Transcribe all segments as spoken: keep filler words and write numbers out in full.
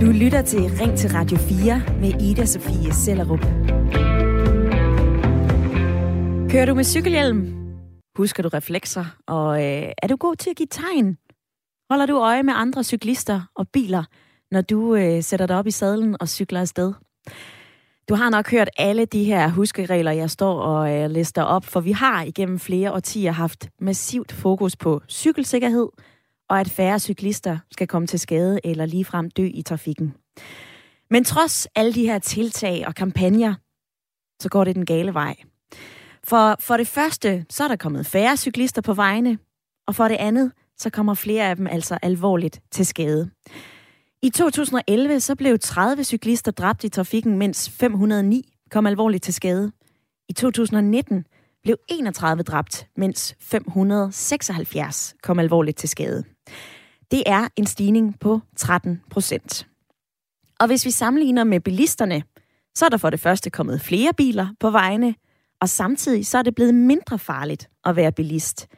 Du lytter til Ring til Radio fire med Ida-Sophie Sellerup. Kører du med cykelhjelm? Husker du reflekser? Og øh, er du god til at give tegn? Holder du øje med andre cyklister og biler, når du øh, sætter dig op i sadlen og cykler afsted? Du har nok hørt alle de her huskeregler, jeg står og øh, lister op, for vi har igennem flere årtier haft massivt fokus på cykelsikkerhed, og at færre cyklister skal komme til skade eller ligefrem dø i trafikken. Men trods alle de her tiltag og kampagner, så går det den gale vej. For for det første, så er der kommet færre cyklister på vejene, og for det andet, så kommer flere af dem altså alvorligt til skade. I to tusind og elleve så blev tredive cyklister dræbt i trafikken, mens fem hundrede og ni kom alvorligt til skade. I to tusind og nitten blev enogtredive dræbt, mens fem hundrede og seksoghalvfjerds kom alvorligt til skade. Det er en stigning på tretten procent. Og hvis vi sammenligner med bilisterne, så er der for det første kommet flere biler på vejene, og samtidig så er det blevet mindre farligt at være bilist.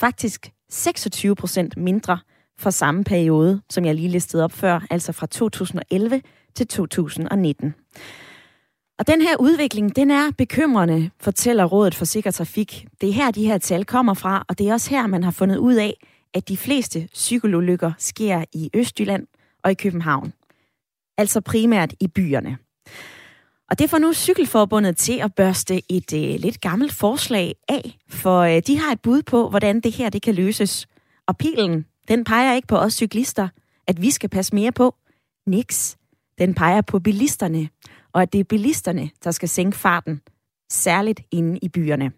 Faktisk seksogtyve procent mindre for samme periode, som jeg lige listede op før, altså fra to tusind og elleve til to tusind og nitten. Og den her udvikling, den er bekymrende, fortæller Rådet for Sikker Trafik. Det er her, de her tal kommer fra, og det er også her, man har fundet ud af, at de fleste cykelulykker sker i Østjylland og i København. Altså primært i byerne. Og det får nu Cykelforbundet til at børste et øh, lidt gammelt forslag af, for øh, de har et bud på, hvordan det her det kan løses. Og pilen, den peger ikke på os cyklister, at vi skal passe mere på. Niks. Den peger på bilisterne, og at det er bilisterne, der skal sænke farten, særligt inde i byerne.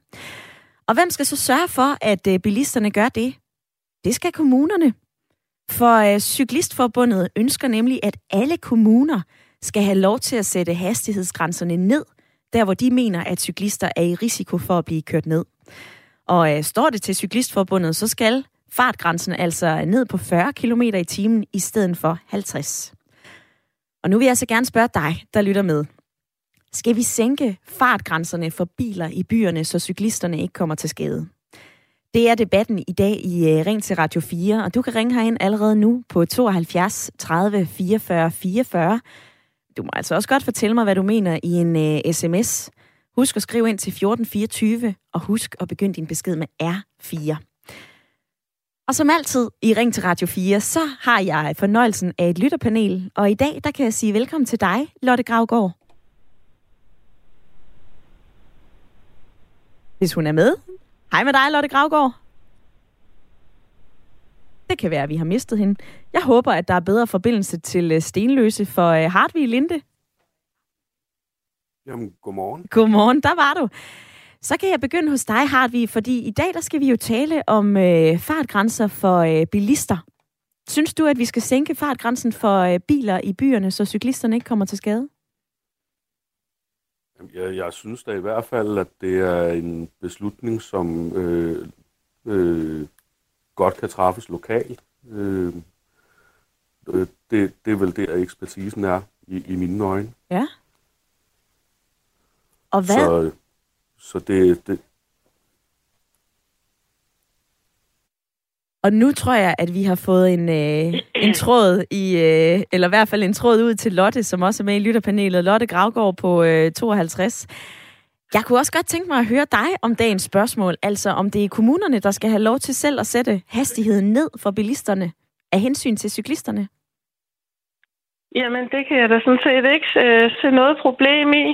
Og hvem skal så sørge for, at øh, bilisterne gør det? Det skal kommunerne. For øh, Cyklistforbundet ønsker nemlig, at alle kommuner skal have lov til at sætte hastighedsgrænserne ned, der hvor de mener, at cyklister er i risiko for at blive kørt ned. Og øh, står det til Cyklistforbundet, så skal fartgrænsen altså ned på fyrre kilometer i timen i stedet for halvtreds. Og nu vil jeg så gerne spørge dig, der lytter med. Skal vi sænke fartgrænserne for biler i byerne, så cyklisterne ikke kommer til skade? Det er debatten i dag i Ring til Radio fire, og du kan ringe herind allerede nu på tooghalvfjerds tredive fireogfyrre fireogfyrre. Du må altså også godt fortælle mig, hvad du mener i en uh, sms. Husk at skrive ind til fjorten fireogtyve, og husk at begynde din besked med R fire. Og som altid i Ring til Radio fire, så har jeg fornøjelsen af et lytterpanel. Og i dag, der kan jeg sige velkommen til dig, Lotte Gravgaard. Hvis hun er med. Hej med dig, Lotte Gravgaard. Det kan være, at vi har mistet hende. Jeg håber, at der er bedre forbindelse til Stenløse for Hartvig Linde. Jamen, godmorgen. Godmorgen, der var du. Så kan jeg begynde hos dig, Hartvig, fordi i dag der skal vi jo tale om øh, fartgrænser for øh, bilister. Synes du, at vi skal sænke fartgrænsen for øh, biler i byerne, så cyklisterne ikke kommer til skade? Jeg, jeg synes da i hvert fald, at det er en beslutning, som øh, øh, godt kan træffes lokalt. Øh, det, det er vel der, ekspertisen er, i, i mine øjne. Ja. Og hvad? Så, så det, det... Og nu tror jeg, at vi har fået en, øh, en tråd, i, øh, eller i hvert fald en tråd ud til Lotte, som også er med i lytterpanelet. Lotte Gravgaard på øh, tooghalvtreds. Jeg kunne også godt tænke mig at høre dig om dagens spørgsmål, altså om det er kommunerne, der skal have lov til selv at sætte hastigheden ned for bilisterne af hensyn til cyklisterne. Jamen, det kan jeg da sådan set ikke øh, se noget problem i.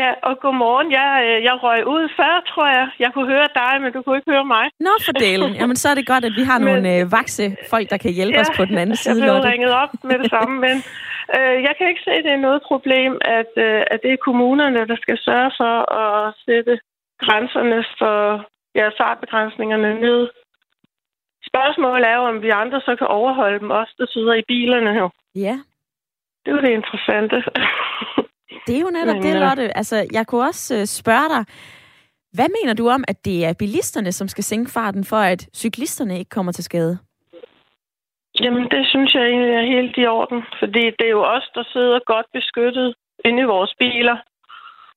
Ja, og godmorgen. Jeg, øh, jeg røg ud før, tror jeg. Jeg kunne høre dig, men du kunne ikke høre mig. Nå, for delen. Jamen, så er det godt, at vi har men, nogle øh, vakse folk, der kan hjælpe ja, os på den anden side. Jeg blev Lotte. ringet op med det samme, men øh, jeg kan ikke se, at det er noget problem, at, øh, at det er kommunerne, der skal sørge for at sætte grænserne for ja, fartbegrænsningerne ned. Spørgsmålet er jo, om vi andre så kan overholde dem, også der sidder i bilerne jo. Ja. Det er jo det interessante. Det er jo netop men, det, Lotte. Altså, jeg kunne også spørge dig, hvad mener du om, at det er bilisterne, som skal sænke farten, for at cyklisterne ikke kommer til skade? Jamen, det synes jeg egentlig er helt i orden, fordi det er jo os, der sidder godt beskyttet inde i vores biler.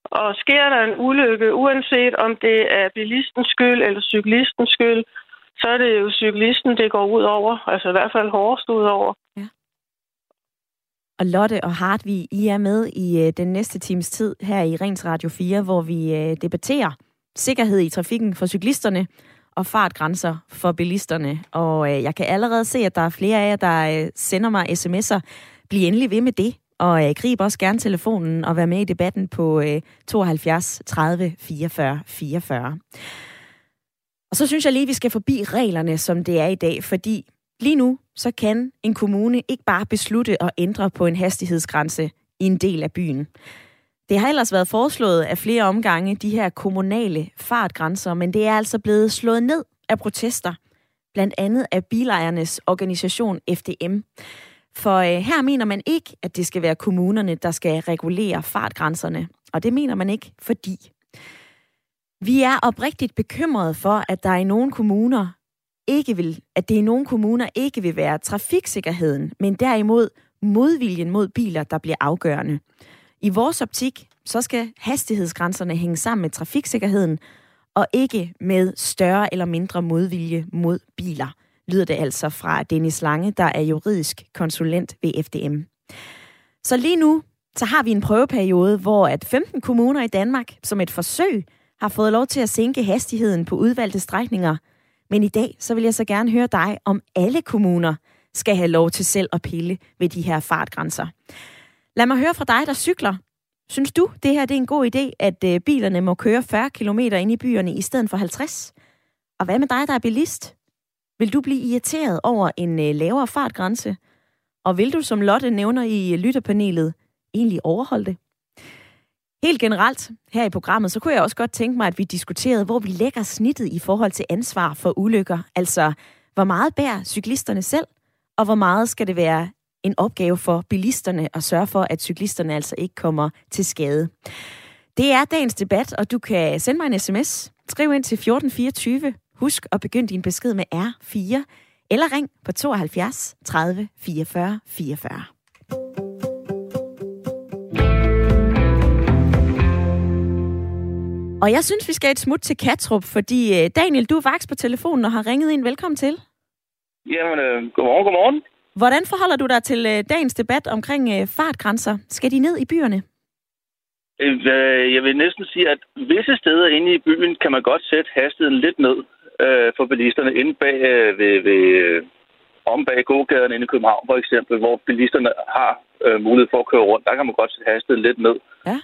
Og sker der en ulykke, uanset om det er bilistens skyld eller cyklistens skyld, så er det jo cyklisten, det går ud over. Altså i hvert fald hårdest ud over. Ja. Og Lotte og Hartvig, I er med i den næste times tid her i Rings Radio fire, hvor vi debatterer sikkerhed i trafikken for cyklisterne og fartgrænser for bilisterne. Og jeg kan allerede se, at der er flere af jer, der sender mig sms'er. Bliv endelig ved med det, og grib også gerne telefonen og vær med i debatten på tooghalvfjerds tredive fireogfyrre fireogfyrre. Og så synes jeg lige, vi skal forbi reglerne, som det er i dag, fordi lige nu, så kan en kommune ikke bare beslutte at ændre på en hastighedsgrænse i en del af byen. Det har ellers været foreslået af flere omgange, de her kommunale fartgrænser, men det er altså blevet slået ned af protester, blandt andet af bilejernes organisation F D M. For øh, her mener man ikke, at det skal være kommunerne, der skal regulere fartgrænserne, og det mener man ikke, fordi. Vi er oprigtigt bekymrede for, at der i nogle kommuner ikke vil, at det i nogle kommuner ikke vil være trafiksikkerheden, men derimod modviljen mod biler, der bliver afgørende. I vores optik, så skal hastighedsgrænserne hænge sammen med trafiksikkerheden, og ikke med større eller mindre modvilje mod biler, lyder det altså fra Dennis Lange, der er juridisk konsulent ved F D M. Så lige nu, så har vi en prøveperiode, hvor at femten kommuner i Danmark, som et forsøg, har fået lov til at sænke hastigheden på udvalgte strækninger. Men i dag, så vil jeg så gerne høre dig, om alle kommuner skal have lov til selv at pille ved de her fartgrænser. Lad mig høre fra dig, der cykler. Synes du, det her det er en god idé, at bilerne må køre fyrre kilometer ind i byerne i stedet for halvtreds? Og hvad med dig, der er bilist? Vil du blive irriteret over en lavere fartgrænse? Og vil du, som Lotte nævner i lytterpanelet, egentlig overholde det? Helt generelt her i programmet, så kunne jeg også godt tænke mig, at vi diskuterede, hvor vi lægger snittet i forhold til ansvar for ulykker. Altså, hvor meget bærer cyklisterne selv, og hvor meget skal det være en opgave for bilisterne at sørge for, at cyklisterne altså ikke kommer til skade. Det er dagens debat, og du kan sende mig en sms. Skriv ind til fjorten fireogtyve. Husk at begynde din besked med R fire, eller ring på tooghalvfjerds tredive fireogfyrre fireogfyrre. Og jeg synes, vi skal et smut til Kattrup, fordi Daniel, du er vaks på telefonen og har ringet ind. Velkommen til. Jamen, øh, godmorgen, godmorgen. Hvordan forholder du dig til øh, dagens debat omkring øh, fartgrænser? Skal de ned i byerne? Øh, jeg vil næsten sige, at visse steder inde i byen kan man godt sætte hastigheden lidt ned øh, for bilisterne inde bag, øh, ved, ved, om bag gågaderne inde i København, for eksempel, hvor bilisterne har øh, mulighed for at køre rundt. Der kan man godt sætte hastigheden lidt ned. Ja.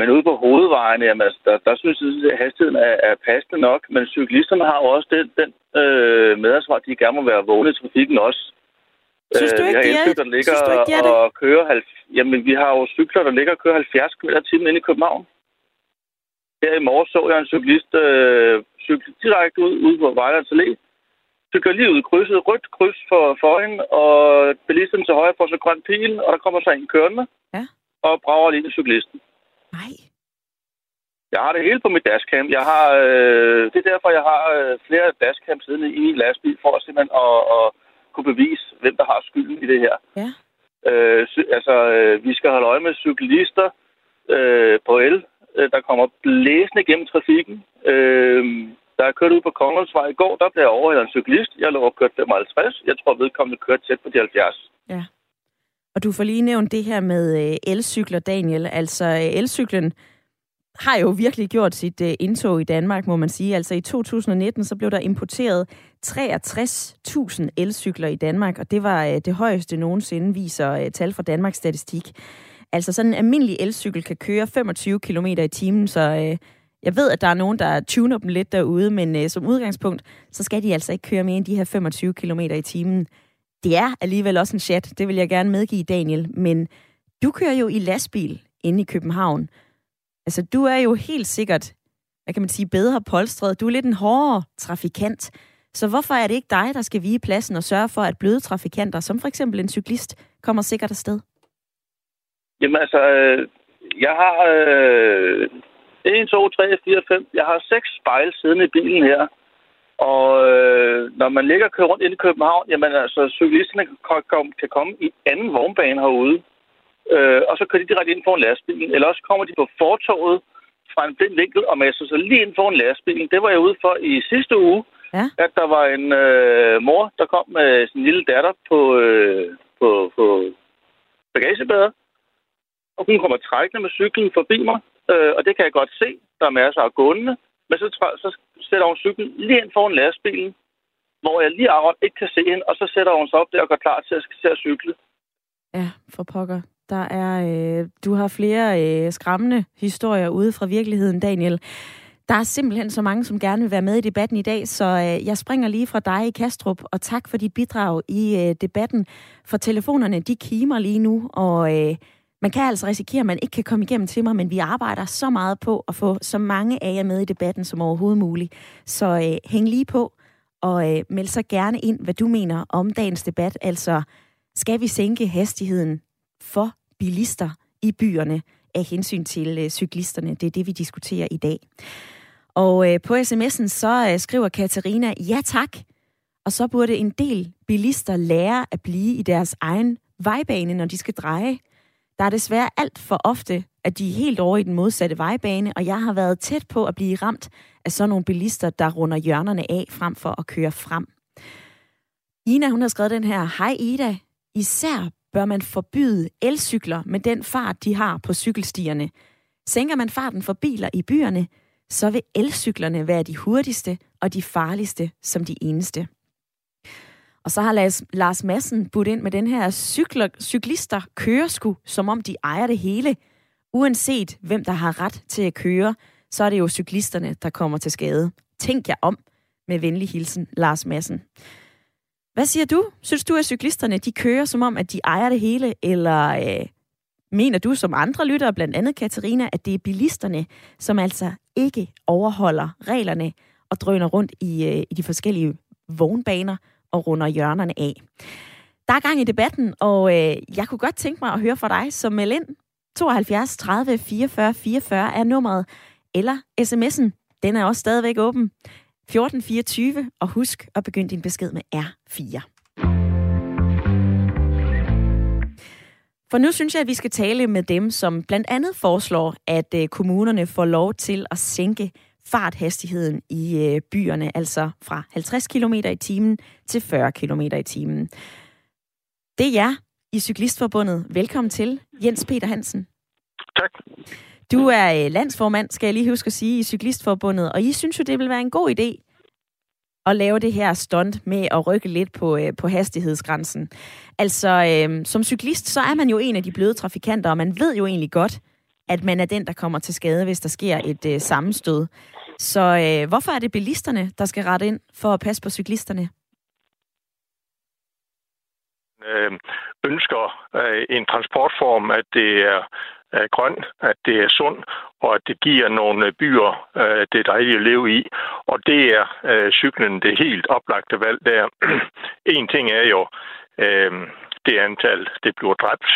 Men ude på hovedvejene, jamen, der, der synes jeg, at hastigheden er, er passende nok. Men cyklisterne har jo også den, den øh, medansvar, at de gerne må være vågne i trafikken også. Synes du ikke, øh, vi har elcykler, der ligger og kører... Jamen, vi har jo cykler, der ligger og kører halvfjerds kilometer i timen inde i København. Her i morges så jeg en cyklist øh, cykle direkte ud, ude på Vejlands Allé. Cykler lige ud i krydset, rødt kryds for, for hende, og bilisten til højre får så grøn pil, og der kommer så en kørende, ja, og brager lige ind i cyklisten. Nej. Jeg har det hele på mit dashcam. Jeg har, øh, det er derfor, jeg har øh, flere dashcams siddende i min lastbil, for at simpelthen at, at kunne bevise, hvem der har skylden i det her. Ja. Øh, altså, øh, vi skal holde øje med cyklister øh, på el, øh, der kommer blæsende gennem trafikken. Øh, der er kørt ud på Kongensvej i går, der blev jeg overhældet en cyklist. Jeg lå og kørt femoghalvtreds. Jeg tror, vedkommende kørte tæt på de halvfjerds. Ja. Og du får lige nævnt det her med elcykler, Daniel. Altså, elcyklen har jo virkelig gjort sit indtog i Danmark, må man sige. Altså, i to tusind nitten, så blev der importeret treogtres tusind elcykler i Danmark, og det var det højeste nogensinde, viser tal fra Danmarks Statistik. Altså, sådan en almindelig elcykel kan køre femogtyve kilometer i timen, så jeg ved, at der er nogen, der tuner dem lidt derude, men som udgangspunkt, så skal de altså ikke køre mere end de her femogtyve kilometer i timen. Det er alligevel også en chat, det vil jeg gerne medgive, Daniel, men du kører jo i lastbil inde i København. Altså, du er jo helt sikkert, hvad kan man sige, bedre polstret. Du er lidt en hårdere trafikant. Så hvorfor er det ikke dig, der skal vige pladsen og sørge for, at bløde trafikanter, som for eksempel en cyklist, kommer sikkert afsted? Jamen altså, jeg har øh, en, to, tre, fire, fem, jeg har seks spejle siddende i bilen her. Og øh, når man ligger og kører rundt inde i København, jamen altså, cyklisterne kan, kan, kan komme i anden vognbane herude, øh, og så kører de direkte ind foran lastbilen. Eller også kommer de på fortovet fra en blind vinkel og masser så lige ind foran lastbilen. Det var jeg ude for i sidste uge, ja. at der var en øh, mor, der kom med sin lille datter på, øh, på, på bagagebæret. Og hun kommer trækkende med cyklen forbi mig, øh, og det kan jeg godt se. Der er masser af gående, men så, så sætter hun cyklen lige ind foran lastbilen, hvor jeg lige akkurat ikke kan se hende, og så sætter hun sig op der og går klar til at, til at cykle. Ja, for pokker. Der er, øh, du har flere øh, skræmmende historier ude fra virkeligheden, Daniel. Der er simpelthen så mange, som gerne vil være med i debatten i dag, så øh, jeg springer lige fra dig i Kastrup, og tak for dit bidrag i øh, debatten. For telefonerne, de kimer lige nu, og øh, man kan altså risikere, at man ikke kan komme igennem til mig, men vi arbejder så meget på at få så mange af jer med i debatten som overhovedet muligt. Så øh, hæng lige på, og øh, meld så gerne ind, hvad du mener om dagens debat. Altså, skal vi sænke hastigheden for bilister i byerne af hensyn til øh, cyklisterne? Det er det, vi diskuterer i dag. Og øh, på sms'en så øh, skriver Katarina, ja tak, og så burde en del bilister lære at blive i deres egen vejbane, når de skal dreje. Der er desværre alt for ofte, at de er helt over i den modsatte vejbane, og jeg har været tæt på at blive ramt af sådan nogle bilister, der runder hjørnerne af frem for at køre frem. Ina, hun har skrevet den her, hej Ida, især bør man forbyde elcykler med den fart, de har på cykelstierne. Sænker man farten for biler i byerne, så vil elcyklerne være de hurtigste og de farligste som de eneste. Og så har Lars, Lars Madsen budt ind med den her cykler, cyklister kører sgu, som om de ejer det hele. Uanset hvem der har ret til at køre, så er det jo cyklisterne, der kommer til skade. Tænk jer om, med venlig hilsen, Lars Madsen. Hvad siger du? Synes du, at cyklisterne de kører, som om at de ejer det hele? Eller øh, mener du, som andre lyttere, blandt andet Katarina, at det er bilisterne, som altså ikke overholder reglerne og drøner rundt i, øh, i de forskellige vognbaner og runder hjørnerne af? Der er gang i debatten, og øh, jeg kunne godt tænke mig at høre fra dig, så meld ind. tooghalvfjerds tredive fireogfyrre fireogfyrre er nummeret, eller sms'en, den er også stadigvæk åben. fjorten fireogtyve, og husk at begynde din besked med R fire. For nu synes jeg, at vi skal tale med dem, som blandt andet foreslår, at øh, kommunerne får lov til at sænke farthastigheden i øh, byerne, altså fra halvtreds kilometer i timen til fyrre kilometer i timen. Det er jer i Cyklistforbundet. Velkommen til, Jens Peter Hansen. Tak. Du er øh, landsformand, skal jeg lige huske at sige, i Cyklistforbundet, og I synes jo, det vil være en god idé at lave det her stunt med at rykke lidt på, øh, på hastighedsgrænsen. Altså, øh, som cyklist, så er man jo en af de bløde trafikanter, og man ved jo egentlig godt, at man er den, der kommer til skade, hvis der sker et øh, sammenstød. Så øh, hvorfor er det bilisterne, der skal rette ind for at passe på cyklisterne? Øh, ønsker øh, en transportform, at det er øh, grøn, at det er sund, og at det giver nogle byer, øh, det er dejligt at leve i. Og det er øh, cyklen, det helt oplagte valg der. En ting er jo øh, det antal, det bliver dræbt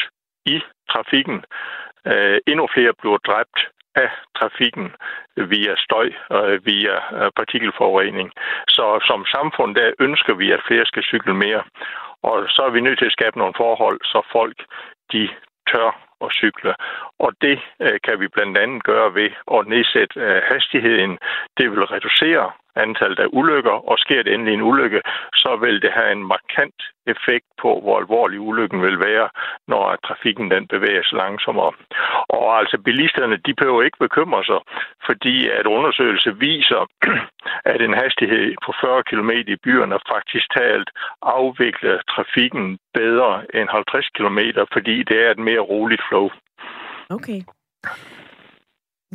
i trafikken. Uh, endnu flere bliver dræbt af trafikken via støj og uh, via uh, partikelforurening. Så som samfund der ønsker vi, at flere skal cykle mere. Og så er vi nødt til at skabe nogle forhold, så folk de tør at cykle. Og det uh, kan vi blandt andet gøre ved at nedsætte uh, hastigheden. Det vil reducere antallet af ulykker, og sker det endelig en ulykke, så vil det have en markant effekt på, hvor alvorlig ulykken vil være, når trafikken den bevæges langsommere. Og altså bilisterne, de behøver ikke bekymre sig, fordi at undersøgelse viser, at en hastighed på fyrre kilometer i byerne faktisk talt afvikler trafikken bedre end halvtreds kilometer, fordi det er et mere roligt flow. Okay.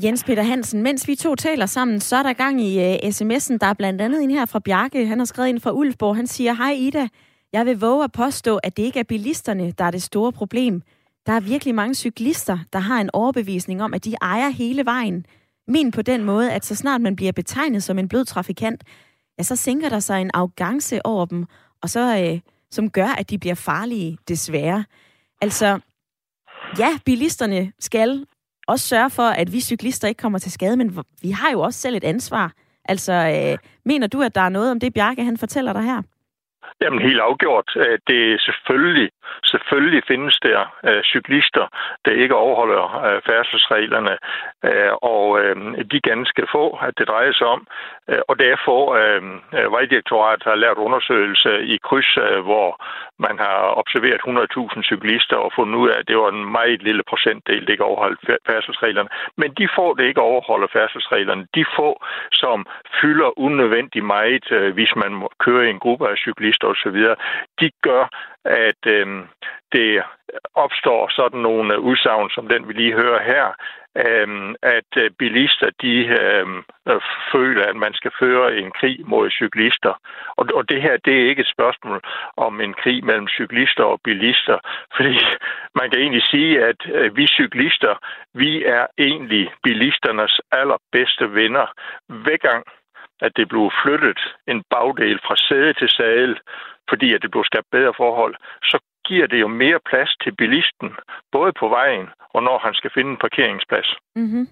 Jens Peter Hansen, mens vi to taler sammen, så er der gang i uh, sms'en. Der er blandt andet en her fra Bjarke. Han har skrevet ind fra Ulfborg. Han siger, hej Ida, jeg vil våge at påstå, at det ikke er bilisterne, der er det store problem. Der er virkelig mange cyklister, der har en overbevisning om, at de ejer hele vejen. Men på den måde, at så snart man bliver betegnet som en blød trafikant, ja, så sænker der sig en arrogance over dem, og så, uh, som gør, at de bliver farlige, desværre. Altså, ja, bilisterne skal også sørge for, at vi cyklister ikke kommer til skade, men vi har jo også selv et ansvar. Altså, øh, mener du, at der er noget om det, Bjarke, han fortæller dig her? Jamen, helt afgjort. Det er selvfølgelig Selvfølgelig findes der øh, cyklister, der ikke overholder øh, færdselsreglerne, øh, og øh, de er ganske få, at det drejer sig om. Øh, og derfor øh, Vejdirektoratet har lavet undersøgelse i kryds, øh, hvor man har observeret hundrede tusind cyklister og fundet ud af, at det var en meget lille procentdel, der ikke overholdt færdselsreglerne. Men de få, der ikke overholder færdselsreglerne, de få, som fylder unødvendigt meget, øh, hvis man kører i en gruppe af cyklister osv., de gør, at øh, det opstår sådan nogle udsagn, som den vi lige hører her, øh, at bilister de øh, føler, at man skal føre en krig mod cyklister. Og, og det her, det er ikke et spørgsmål om en krig mellem cyklister og bilister, fordi man kan egentlig sige, at øh, vi cyklister, vi er egentlig bilisternes allerbedste venner. Hver gang, at det blev flyttet en bagdel fra sæde til sadel, fordi at det blev skabt bedre forhold, så giver det jo mere plads til bilisten, både på vejen og når han skal finde en parkeringsplads. Mm-hmm.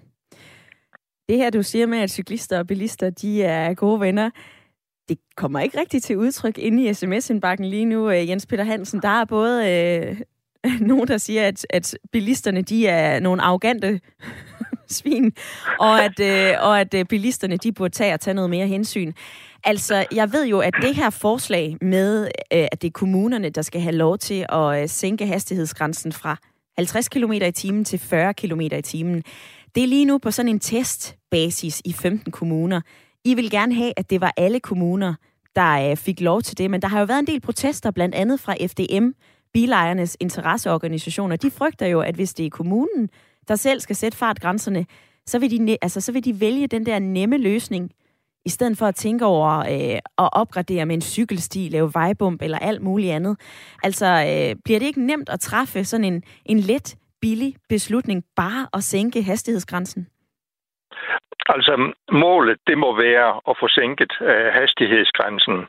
Det her, du siger med, at cyklister og bilister, de er gode venner, det kommer ikke rigtigt til udtryk inde i sms-indbakken lige nu, Jens Peter Hansen. Der er både øh, nogen, der siger, at, at bilisterne, de er nogle arrogante svin, og at, øh, og at øh, bilisterne, de burde tage og tage noget mere hensyn. Altså, jeg ved jo, at det her forslag med, øh, at det er kommunerne, der skal have lov til at øh, sænke hastighedsgrænsen fra halvtreds kilometer i timen til fyrre kilometer i timen, det er lige nu på sådan en testbasis i femten kommuner. I vil gerne have, at det var alle kommuner, der øh, fik lov til det, men der har jo været en del protester, blandt andet fra F D M, bilejernes interesseorganisationer. De frygter jo, at hvis det er kommunen, der selv skal sætte fartgrænserne, så vil de, altså, så vil de vælge den der nemme løsning, i stedet for at tænke over øh, at opgradere med en cykelsti, lave vejbump eller alt muligt andet. Altså, øh, bliver det ikke nemt at træffe sådan en, en let, billig beslutning, bare at sænke hastighedsgrænsen? Altså, målet, det må være at få sænket øh, hastighedsgrænsen.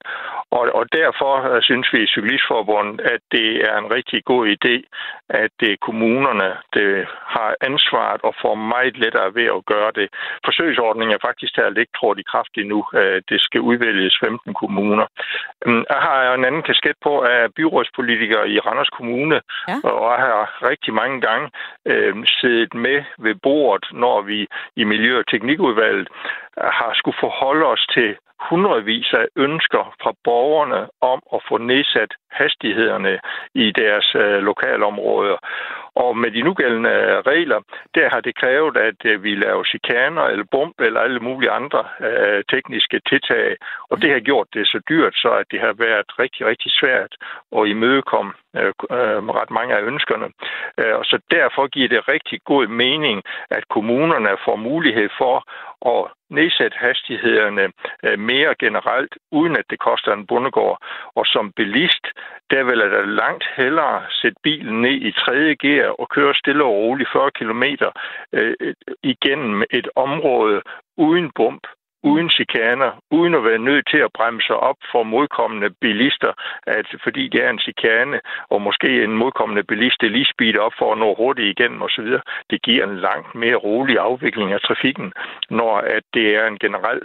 Og, og derfor øh, synes vi i Cyklistforbundet, at det er en rigtig god idé, at det er kommunerne, der har ansvaret og får meget lettere ved at gøre det. Forsøgsordningen er faktisk her ikke trådt i kraft endnu. Øh, det skal udvælges femten kommuner. Jeg har en anden kasket på af byrådspolitikere i Randers Kommune, ja, og jeg har rigtig mange gange øh, siddet med ved bordet, når vi i Miljø- og Teknikudvalget har skulle forholde os til hundredvis af ønsker fra borgerne om at få nedsat hastighederne i deres øh, lokalområder. Og med de nugældende regler, der har det krævet, at øh, vi laver chikaner eller bump eller alle mulige andre øh, tekniske tiltag. Og det har gjort det så dyrt, så at det har været rigtig, rigtig svært at imødekomme øh, øh, ret mange af ønskerne. Øh, og så derfor giver det rigtig god mening, at kommunerne får mulighed for at nedsætte hastighederne øh, mere generelt, uden at det koster en bondegård. Og som bilist, der vil jeg da langt hellere sætte bilen ned i tredje gear og køre stille og roligt fyrre kilometer øh, igennem et område uden bump, uden chikaner, uden at være nødt til at bremse op for modkommende bilister, at fordi det er en chikane, og måske en modkommende bilist lige speeder op for at nå hurtigt igennem osv. Det giver en langt mere rolig afvikling af trafikken, når at det er en generel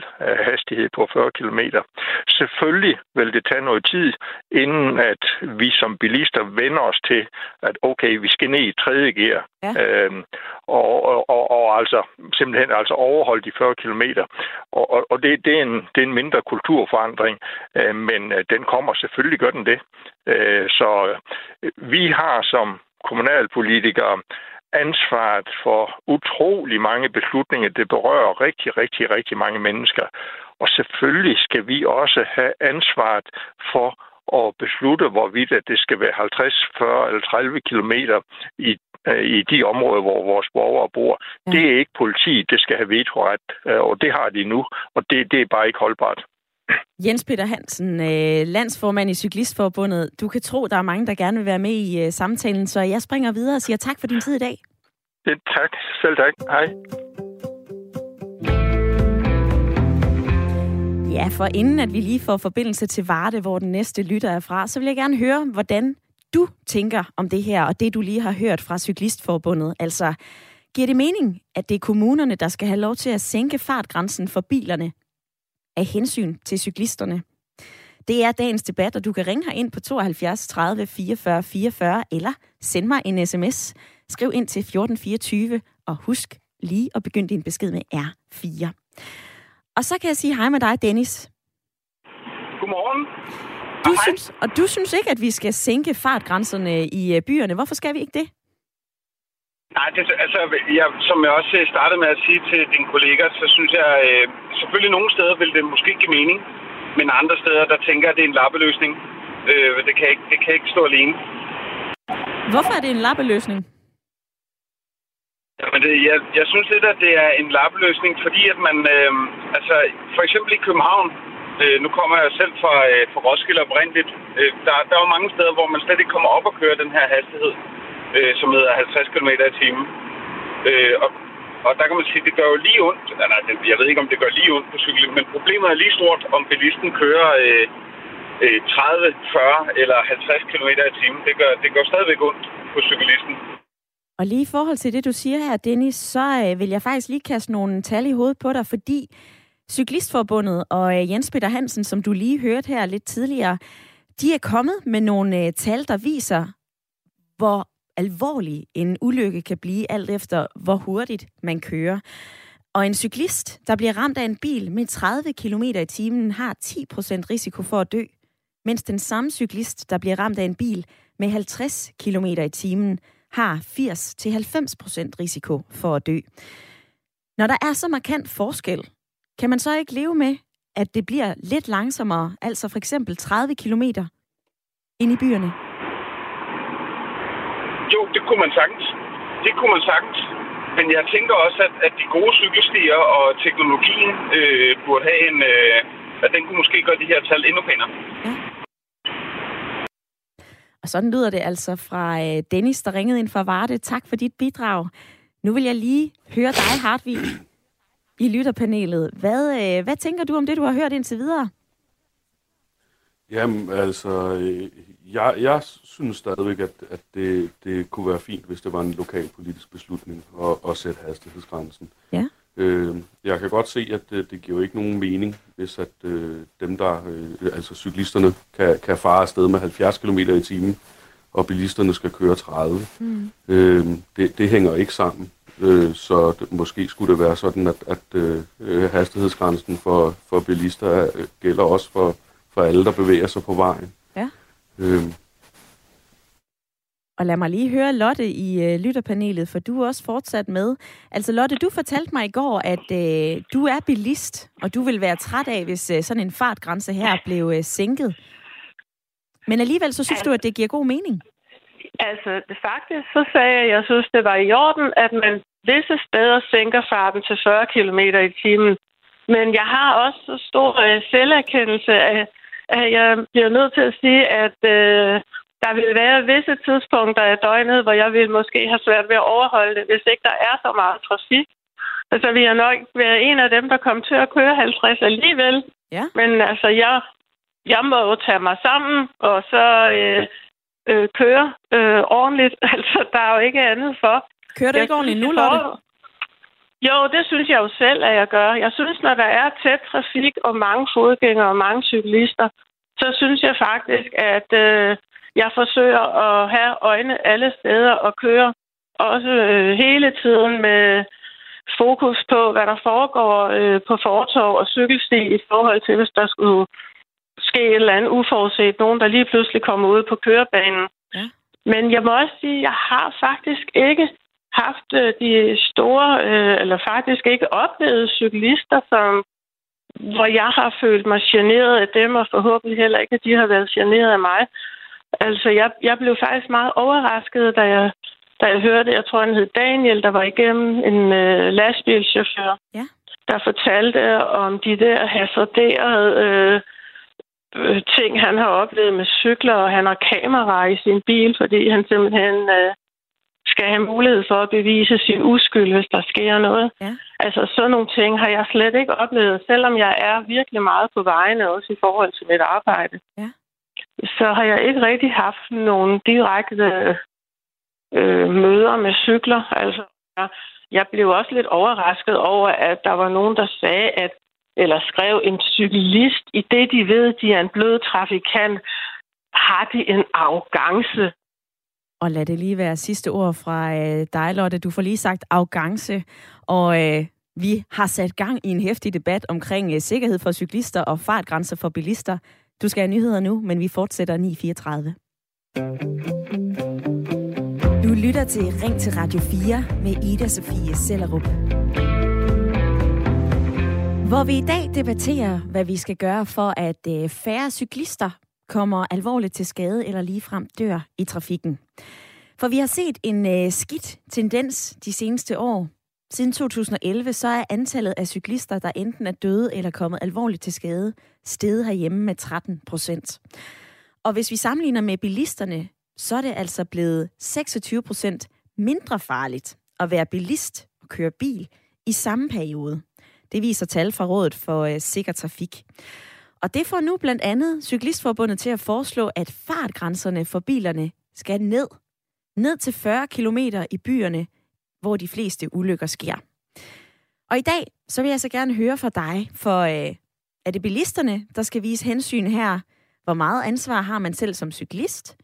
hastighed på fyrre kilometer. Selvfølgelig vil det tage noget tid, inden at vi som bilister vender os til, at okay, vi skal ned i tredje gear, ja, øhm, og, og, og, og altså simpelthen altså overholde de fyrre kilometer. Og Og det, det, er en, det er en mindre kulturforandring, men den kommer, selvfølgelig gør den det. Så vi har som kommunalpolitikere ansvaret for utrolig mange beslutninger. Det berører rigtig, rigtig, rigtig mange mennesker. Og selvfølgelig skal vi også have ansvaret for at beslutte, hvorvidt at det skal være halvtreds, fyrre eller tredive kilometer i i de områder, hvor vores borgere bor. Ja. Det er ikke politi, det skal have vetoret, og det har de nu, og det, det er bare ikke holdbart. Jens Peter Hansen, landsformand i Cyklistforbundet. Du kan tro, der er mange, der gerne vil være med i samtalen, så jeg springer videre og siger tak for din tid i dag. Ja, tak. Selv tak. Hej. Ja, for inden at vi lige får forbindelse til Varde, hvor den næste lytter er fra, så vil jeg gerne høre, hvordan du tænker om det her, og det du lige har hørt fra Cyklistforbundet. Altså, giver det mening, at det er kommunerne, der skal have lov til at sænke fartgrænsen for bilerne af hensyn til cyklisterne? Det er dagens debat, og du kan ringe herind på tooghalvfjerds tredive fireogfyrre fireogfyrre eller send mig en sms. Skriv ind til fjorten fireogtyve, og husk lige at begynde din besked med R fire. Og så kan jeg sige hej med dig, Dennis. Godmorgen. Du hej. Synes, og du synes ikke, at vi skal sænke fartgrænserne i byerne. Hvorfor skal vi ikke det? Nej, det, altså, jeg, som jeg også startede med at sige til dine kolleger, så synes jeg, øh, selvfølgelig nogle steder vil det måske give mening, men andre steder, der tænker, at det er en lappeløsning. Øh, det, kan ikke, det kan ikke stå alene. Hvorfor er det en lappeløsning? Jamen, det, jeg, jeg synes lidt, at det er en lappeløsning, fordi at man, øh, altså, for eksempel i København, øh, nu kommer jeg selv fra, øh, fra Roskilde oprindeligt, øh, der, der er jo mange steder, hvor man slet ikke kommer op og kører den her hastighed, som hedder halvtreds kilometer i timen. Øh, og, og der kan man sige, at det gør jo lige ondt. Nej, jeg ved ikke, om det gør lige ondt på cykel, men problemet er lige stort, om bilisten kører øh, øh, tredive, fyrre eller halvtreds kilometer i timen. Det gør, det gør stadigvæk ondt på cyklisten. Og lige i forhold til det, du siger her, Dennis, så øh, vil jeg faktisk lige kaste nogle tal i hovedet på dig, fordi Cyklistforbundet og øh, Jens Peter Hansen, som du lige hørte her lidt tidligere, de er kommet med nogle øh, tal, der viser, hvor alvorlig en ulykke kan blive, alt efter hvor hurtigt man kører. Og en cyklist, der bliver ramt af en bil med tredive kilometer i timen, har ti procent risiko for at dø, mens den samme cyklist, der bliver ramt af en bil med halvtreds kilometer i timen, har firs til halvfems procent risiko for at dø. Når der er så markant forskel, kan man så ikke leve med, at det bliver lidt langsommere, altså for eksempel tredive kilometer ind i byerne? Jo, det kunne man sagtens. Det kunne man sagtens. Men jeg tænker også, at, at de gode cykelstier og teknologien øh, burde have en... Øh, at den kunne måske gøre de her tal endnu pænere. Ja. Og sådan lyder det altså fra øh, Dennis, der ringede ind fra Varde. Tak for dit bidrag. Nu vil jeg lige høre dig, Hartvig, i lytterpanelet. Hvad, øh, hvad tænker du om det, du har hørt indtil videre? Jamen, altså... Øh... Jeg, jeg synes stadigvæk, at, at det, det kunne være fint, hvis det var en lokal politisk beslutning at, at sætte hastighedsgrænsen. Ja. Øh, jeg kan godt se, at det, det giver jo ikke nogen mening, hvis at øh, dem, der, øh, altså cyklisterne, kan, kan fare afsted med halvfjerds kilometer i timen, og bilisterne skal køre tredive. Mm. Øh, det, det hænger ikke sammen. Øh, så det, måske skulle det være sådan, at, at øh, hastighedsgrænsen for, for bilister øh, gælder også for, for alle, der bevæger sig på vejen. Ja. Øhm. Og lad mig lige høre Lotte i øh, lytterpanelet, for du er også fortsat med. Altså Lotte, du fortalte mig i går, at øh, du er bilist, og du vil være træt af, hvis øh, sådan en fartgrænse her blev øh, sænket. Men alligevel så synes du, at det giver god mening? Altså faktisk, så sagde jeg, at jeg synes, det var i orden, at man visse steder sænker farten til fyrre kilometer i timen. Men jeg har også så stor øh, selverkendelse af, jeg bliver nødt til at sige, at øh, der vil være visse tidspunkter af døgnet, hvor jeg vil måske have svært ved at overholde det, hvis ikke der er så meget trafik. Altså, vil jeg nok være en af dem, der kommer til at køre halvtreds alligevel. Ja. Men altså, jeg, jeg må jo tage mig sammen og så øh, øh, køre øh, ordentligt. Altså, der er jo ikke andet for. Kører du jeg ikke ordentligt nu, Lotte? For... Jo, det synes jeg jo selv, at jeg gør. Jeg synes, når der er tæt trafik og mange fodgængere og mange cyklister, så synes jeg faktisk, at øh, jeg forsøger at have øjne alle steder og køre også øh, hele tiden med fokus på, hvad der foregår øh, på fortov og cykelsti i forhold til, hvis der skulle ske et eller andet uforudset. Nogen, der lige pludselig kommer ud på kørebanen. Ja. Men jeg må også sige, at jeg har faktisk ikke... haft de store, øh, eller faktisk ikke oplevet cyklister, som, hvor jeg har følt mig generet af dem, og forhåbentlig heller ikke, at de har været generet af mig. Altså, jeg, jeg blev faktisk meget overrasket, da jeg, da jeg hørte, jeg tror, han hed Daniel, der var igennem en øh, lastbilchauffør, ja. Der fortalte om de der hasarderede øh, øh, ting, han har oplevet med cykler, og han har kamera i sin bil, fordi han simpelthen... Øh, skal have mulighed for at bevise sin uskyld, hvis der sker noget. Ja. Altså, sådan nogle ting har jeg slet ikke oplevet, selvom jeg er virkelig meget på vejene, også i forhold til mit arbejde. Ja. Så har jeg ikke rigtig haft nogle direkte øh, møder med cykler. Altså, jeg blev også lidt overrasket over, at der var nogen, der sagde, at eller skrev en cyklist, i det de ved, de er en blød trafikant, har de en arrogance. Og lad det lige være sidste ord fra øh, dig, Lotte. Du får lige sagt arrogance, og øh, vi har sat gang i en heftig debat omkring øh, sikkerhed for cyklister og fartgrænser for bilister. Du skal have nyheder nu, men vi fortsætter ni fireogtredive. Du lytter til Ring til Radio fire med Ida-Sophie Sellerup, hvor vi i dag debatterer, hvad vi skal gøre for, at øh, færre cyklister kommer alvorligt til skade eller ligefrem dør i trafikken. For vi har set en øh, skidt tendens de seneste år. Siden to tusind og elleve så er antallet af cyklister, der enten er døde eller kommet alvorligt til skade, steget herhjemme med tretten procent. Og hvis vi sammenligner med bilisterne, så er det altså blevet seksogtyve procent mindre farligt at være bilist og køre bil i samme periode. Det viser tal fra Rådet for øh, Sikker Trafik. Og det får nu blandt andet Cyklistforbundet til at foreslå, at fartgrænserne for bilerne skal ned. Ned til fyrre kilometer i byerne, hvor de fleste ulykker sker. Og i dag, så vil jeg så gerne høre fra dig, for øh, er det bilisterne, der skal vise hensyn her? Hvor meget ansvar har man selv som cyklist?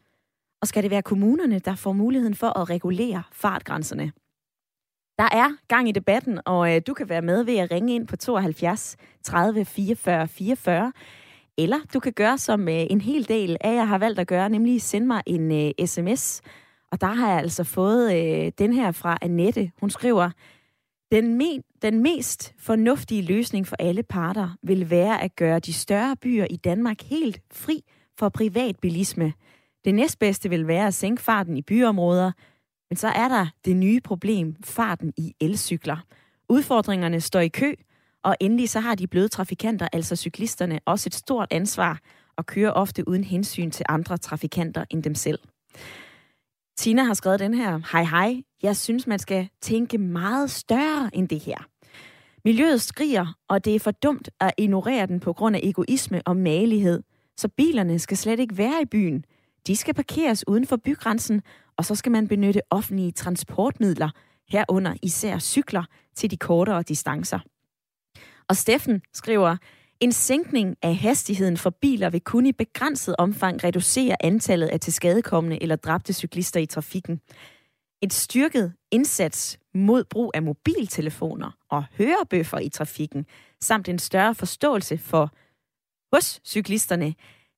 Og skal det være kommunerne, der får muligheden for at regulere fartgrænserne? Der er gang i debatten, og øh, du kan være med ved at ringe ind på tooghalvfjerds tredive fireogfyrre fireogfyrre. Eller du kan gøre, som øh, en hel del af jer har valgt at gøre, nemlig sende mig en øh, sms. Og der har jeg altså fået øh, den her fra Annette. Hun skriver, den, me- den mest fornuftige løsning for alle parter vil være at gøre de større byer i Danmark helt fri for privatbilisme. Det næstbedste vil være at sænke farten i byområder. Men så er der det nye problem, farten i elcykler. Udfordringerne står i kø, og endelig så har de bløde trafikanter, altså cyklisterne, også et stort ansvar og kører ofte uden hensyn til andre trafikanter end dem selv. Tina har skrevet den her, hej hej, jeg synes man skal tænke meget større end det her. Miljøet skriger, og det er for dumt at ignorere den på grund af egoisme og magelighed, så bilerne skal slet ikke være i byen. De skal parkeres uden for bygrænsen, og så skal man benytte offentlige transportmidler, herunder især cykler, til de kortere distancer. Og Steffen skriver, en sænkning af hastigheden for biler vil kun i begrænset omfang reducere antallet af tilskadekommende eller dræbte cyklister i trafikken. Et styrket indsats mod brug af mobiltelefoner og hørebøffer i trafikken, samt en større forståelse for hos cyklisterne,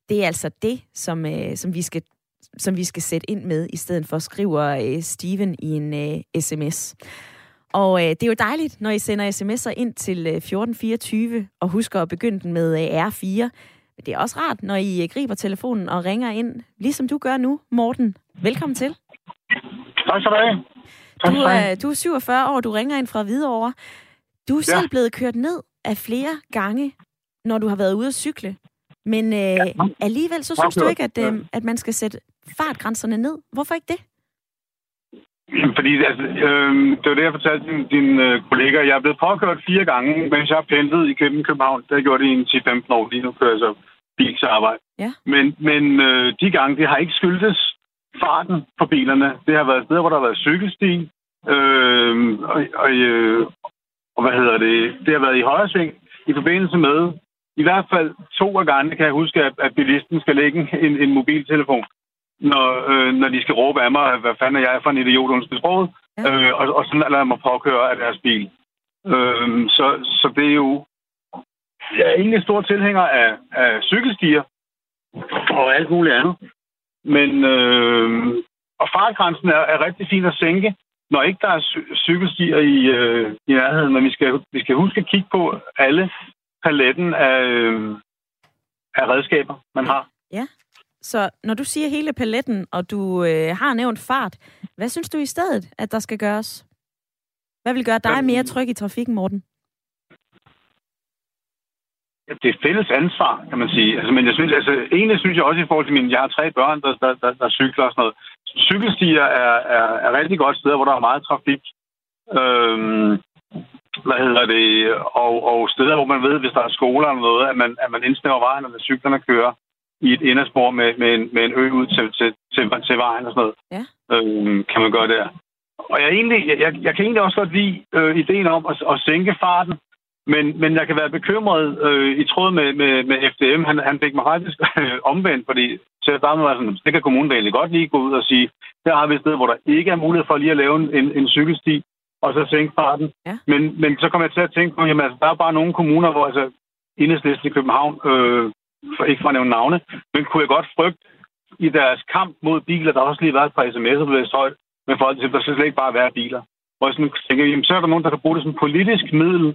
det er altså det, som, øh, som vi skal som vi skal sætte ind med, i stedet for, skriver Steven i en uh, sms. Og uh, det er jo dejligt, når I sender sms'er ind til uh, fjorten fireogtyve, og husker at begynde den med uh, R fire. Men det er også rart, når I uh, griber telefonen og ringer ind, ligesom du gør nu, Morten. Velkommen til. Tak skal du have. Du, uh, du er syvogfyrre år, du ringer ind fra Hvidovre. Du er ja. selv blevet kørt ned af flere gange, når du har været ude at cykle. Men øh, ja. alligevel, så synes du ikke, at, øh, at man skal sætte fartgrænserne ned. Hvorfor ikke det? Fordi altså, øh, det var det, jeg fortalte din, din øh, kollega. Jeg er blevet påkørt fire gange, mens jeg har pendlet i København. Det har jeg gjort i en ti til femten år. Lige nu kører jeg så bil til arbejde. Ja. Men, men øh, de gange, det har ikke skyldtes farten på bilerne. Det har været steder, hvor der har været cykelsti. Øh, og, og, øh, og hvad hedder det? Det har været i højresving i forbindelse med... I hvert fald to af gange kan jeg huske, at, at bilisten skal lægge en, en mobiltelefon, når, øh, når de skal råbe af mig, hvad fanden er jeg for en idiot, undskyld sproget, ja. øh, og, og så lader jeg mig påkøre af deres bil. Øh, så, så det er jo... Jeg er egentlig stor tilhænger af, af cykelstier og alt muligt andet. Men, øh, og fartgrænsen er, er rigtig fin at sænke, når ikke der er cy- cykelstier i, øh, i nærheden, men vi skal, vi skal huske at kigge på alle... paletten af, øh, af redskaber, man har. Ja, så når du siger hele paletten, og du øh, har nævnt fart, hvad synes du i stedet, at der skal gøres? Hvad vil gøre dig mere tryg i trafikken, Morten? Det er fælles ansvar, kan man sige. Altså, men jeg synes, altså, egentlig synes jeg også i forhold til mine, jeg har tre børn, der, der, der, der cykler og sådan noget. Cykelstier er, er, er rigtig godt steder, hvor der er meget trafik. Øhm, hvad hedder det, og, og steder, hvor man ved, hvis der er skoler eller noget, at man, at man indsnæver vejen, og når cyklerne kører i et inderspor med, med, en, med en ø ud til, til, til, til vejen og sådan noget, ja. øhm, kan man gøre der. Og jeg, egentlig, jeg, jeg kan egentlig også godt lide øh, ideen om at, at sænke farten, Men, men jeg kan være bekymret øh, i tråd med, med, med F D M. Han, han fik mig faktisk øh, omvendt, fordi til at starte med var sådan, det kan kommunen godt lige gå ud og sige, der har vi et sted, hvor der ikke er mulighed for lige at lave en, en cykelsti, og så sænke farten. Ja. Men, men så kommer jeg til at tænke på, jamen altså, der er bare nogle kommuner, hvor altså Enhedslisten i København, øh, for, ikke for at nævne navne, men kunne jeg godt frygte i deres kamp mod biler, der har også lige været et par sms'er, der er højt, men folk der skal slet ikke bare være biler. Hvor jeg sådan tænker, jamen så er der nogen, der kan bruge det som politisk middel,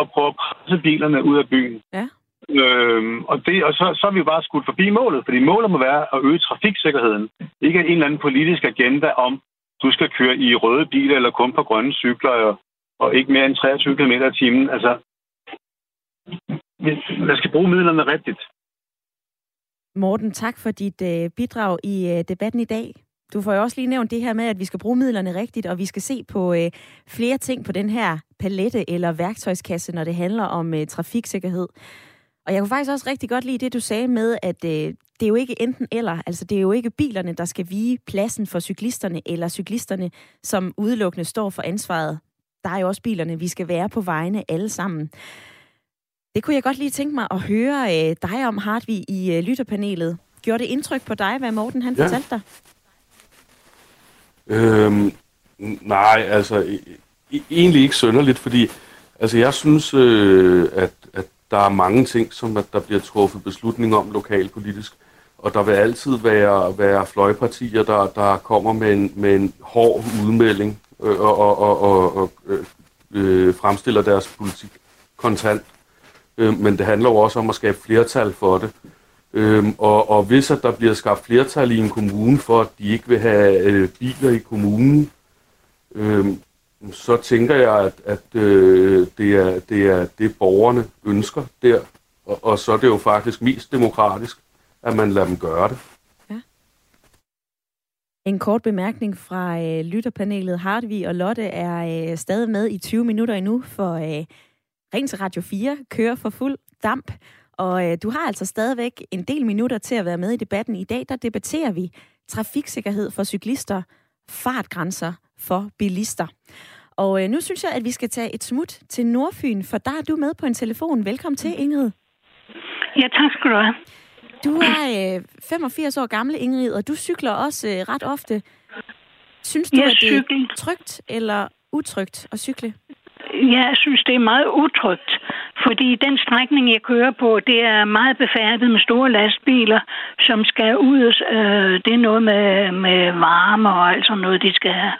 og prøve at presse bilerne ud af byen. Ja. Øhm, og det, og så, så er vi jo bare skudt forbi målet, fordi målet må være at øge trafiksikkerheden. Ikke en eller anden politisk agenda om, du skal køre i røde biler eller kun på grønne cykler, og, og ikke mere end treogtyve kilometer i timen. Altså, man skal bruge midlerne rigtigt. Morten, tak for dit øh, bidrag i øh, debatten i dag. Du får jo også lige nævnt det her med, at vi skal bruge midlerne rigtigt, og vi skal se på øh, flere ting på den her palette eller værktøjskasse, når det handler om øh, trafiksikkerhed. Og jeg kunne faktisk også rigtig godt lide det, du sagde med, at øh, det er jo ikke enten eller. Altså, det er jo ikke bilerne, der skal vige pladsen for cyklisterne, eller cyklisterne, som udelukkende står for ansvaret. Der er jo også bilerne. Vi skal være på vejene alle sammen. Det kunne jeg godt lige tænke mig at høre øh, dig om, Hartvig, i øh, lytterpanelet. Gjorde det indtryk på dig, hvad Morten han ja. fortalte dig? Øhm, nej, altså e- egentlig ikke synderligt, fordi altså, jeg synes, øh, at, at der er mange ting, som at der bliver truffet beslutninger om lokalpolitisk, og der vil altid være, være fløjpartier, der, der kommer med en, med en hård udmelding øh, og, og, og, og øh, fremstiller deres politik kontant. Øh, men det handler jo også om at skabe flertal for det. Øhm, og, og hvis at der bliver skabt flertal i en kommune for, at de ikke vil have øh, biler i kommunen, øhm, så tænker jeg, at, at øh, det, er, det er det, borgerne ønsker der. Og, og så er det jo faktisk mest demokratisk, at man lader dem gøre det. Ja. En kort bemærkning fra øh, lytterpanelet. Hartvig og Lotte er øh, stadig med i tyve minutter endnu, for øh, Rings Radio fire kører for fuld damp. Og øh, du har altså stadigvæk en del minutter til at være med i debatten. I dag, der debatterer vi trafiksikkerhed for cyklister, fartgrænser for bilister. Og øh, nu synes jeg, at vi skal tage et smut til Nordfyn, for der er du med på en telefon. Velkommen til, Ingrid. Ja, tak skal du have. Du er øh, femogfirs år gammel, Ingrid, og du cykler også øh, ret ofte. Synes du, jeg at det er trygt eller utrygt at cykle? Jeg synes, det er meget utrygt, fordi den strækning, jeg kører på, det er meget befærdet med store lastbiler, som skal ud. Øh, det er noget med, med varme og alt sådan noget, de skal have.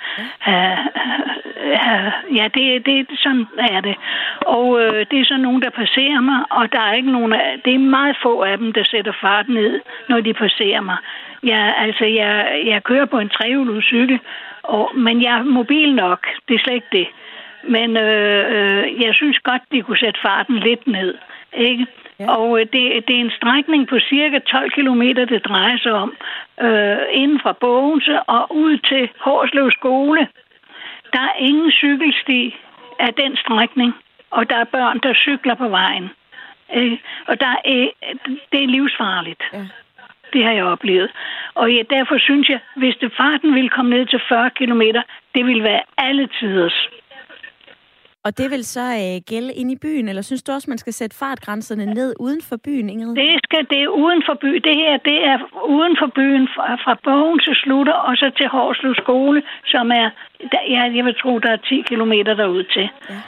have, have. Ja, det, det, sådan er det. Og øh, det er så nogen, der passerer mig, og der er ikke nogen af, det er meget få af dem, der sætter fart ned, når de passerer mig. Jeg, altså, jeg, jeg kører på en trehjulet cykel, og, men jeg er mobil nok. Det er slet ikke det. Men øh, øh, jeg synes godt, de kunne sætte farten lidt ned, ikke? Ja. Og øh, det, det er en strækning på cirka tolv kilometer, det drejer sig om, øh, inden fra Bogense og ud til Hårslev Skole. Der er ingen cykelsti af den strækning, og der er børn, der cykler på vejen. Øh, og der er, det er livsfarligt. Ja. Det har jeg oplevet. Og ja, derfor synes jeg, hvis det farten ville komme ned til fyrre kilometer, det ville være alle tiders. Og det vil så øh, gælde ind i byen, eller synes du også, man skal sætte fartgrænserne ned uden for byen, Ingrid? Det skal det er uden for byen. Det her, det er uden for byen fra, fra Bogen til Slutter og så til Hårslev Skole, som er, der, jeg, jeg vil tro, der er ti kilometer derud til. Ja.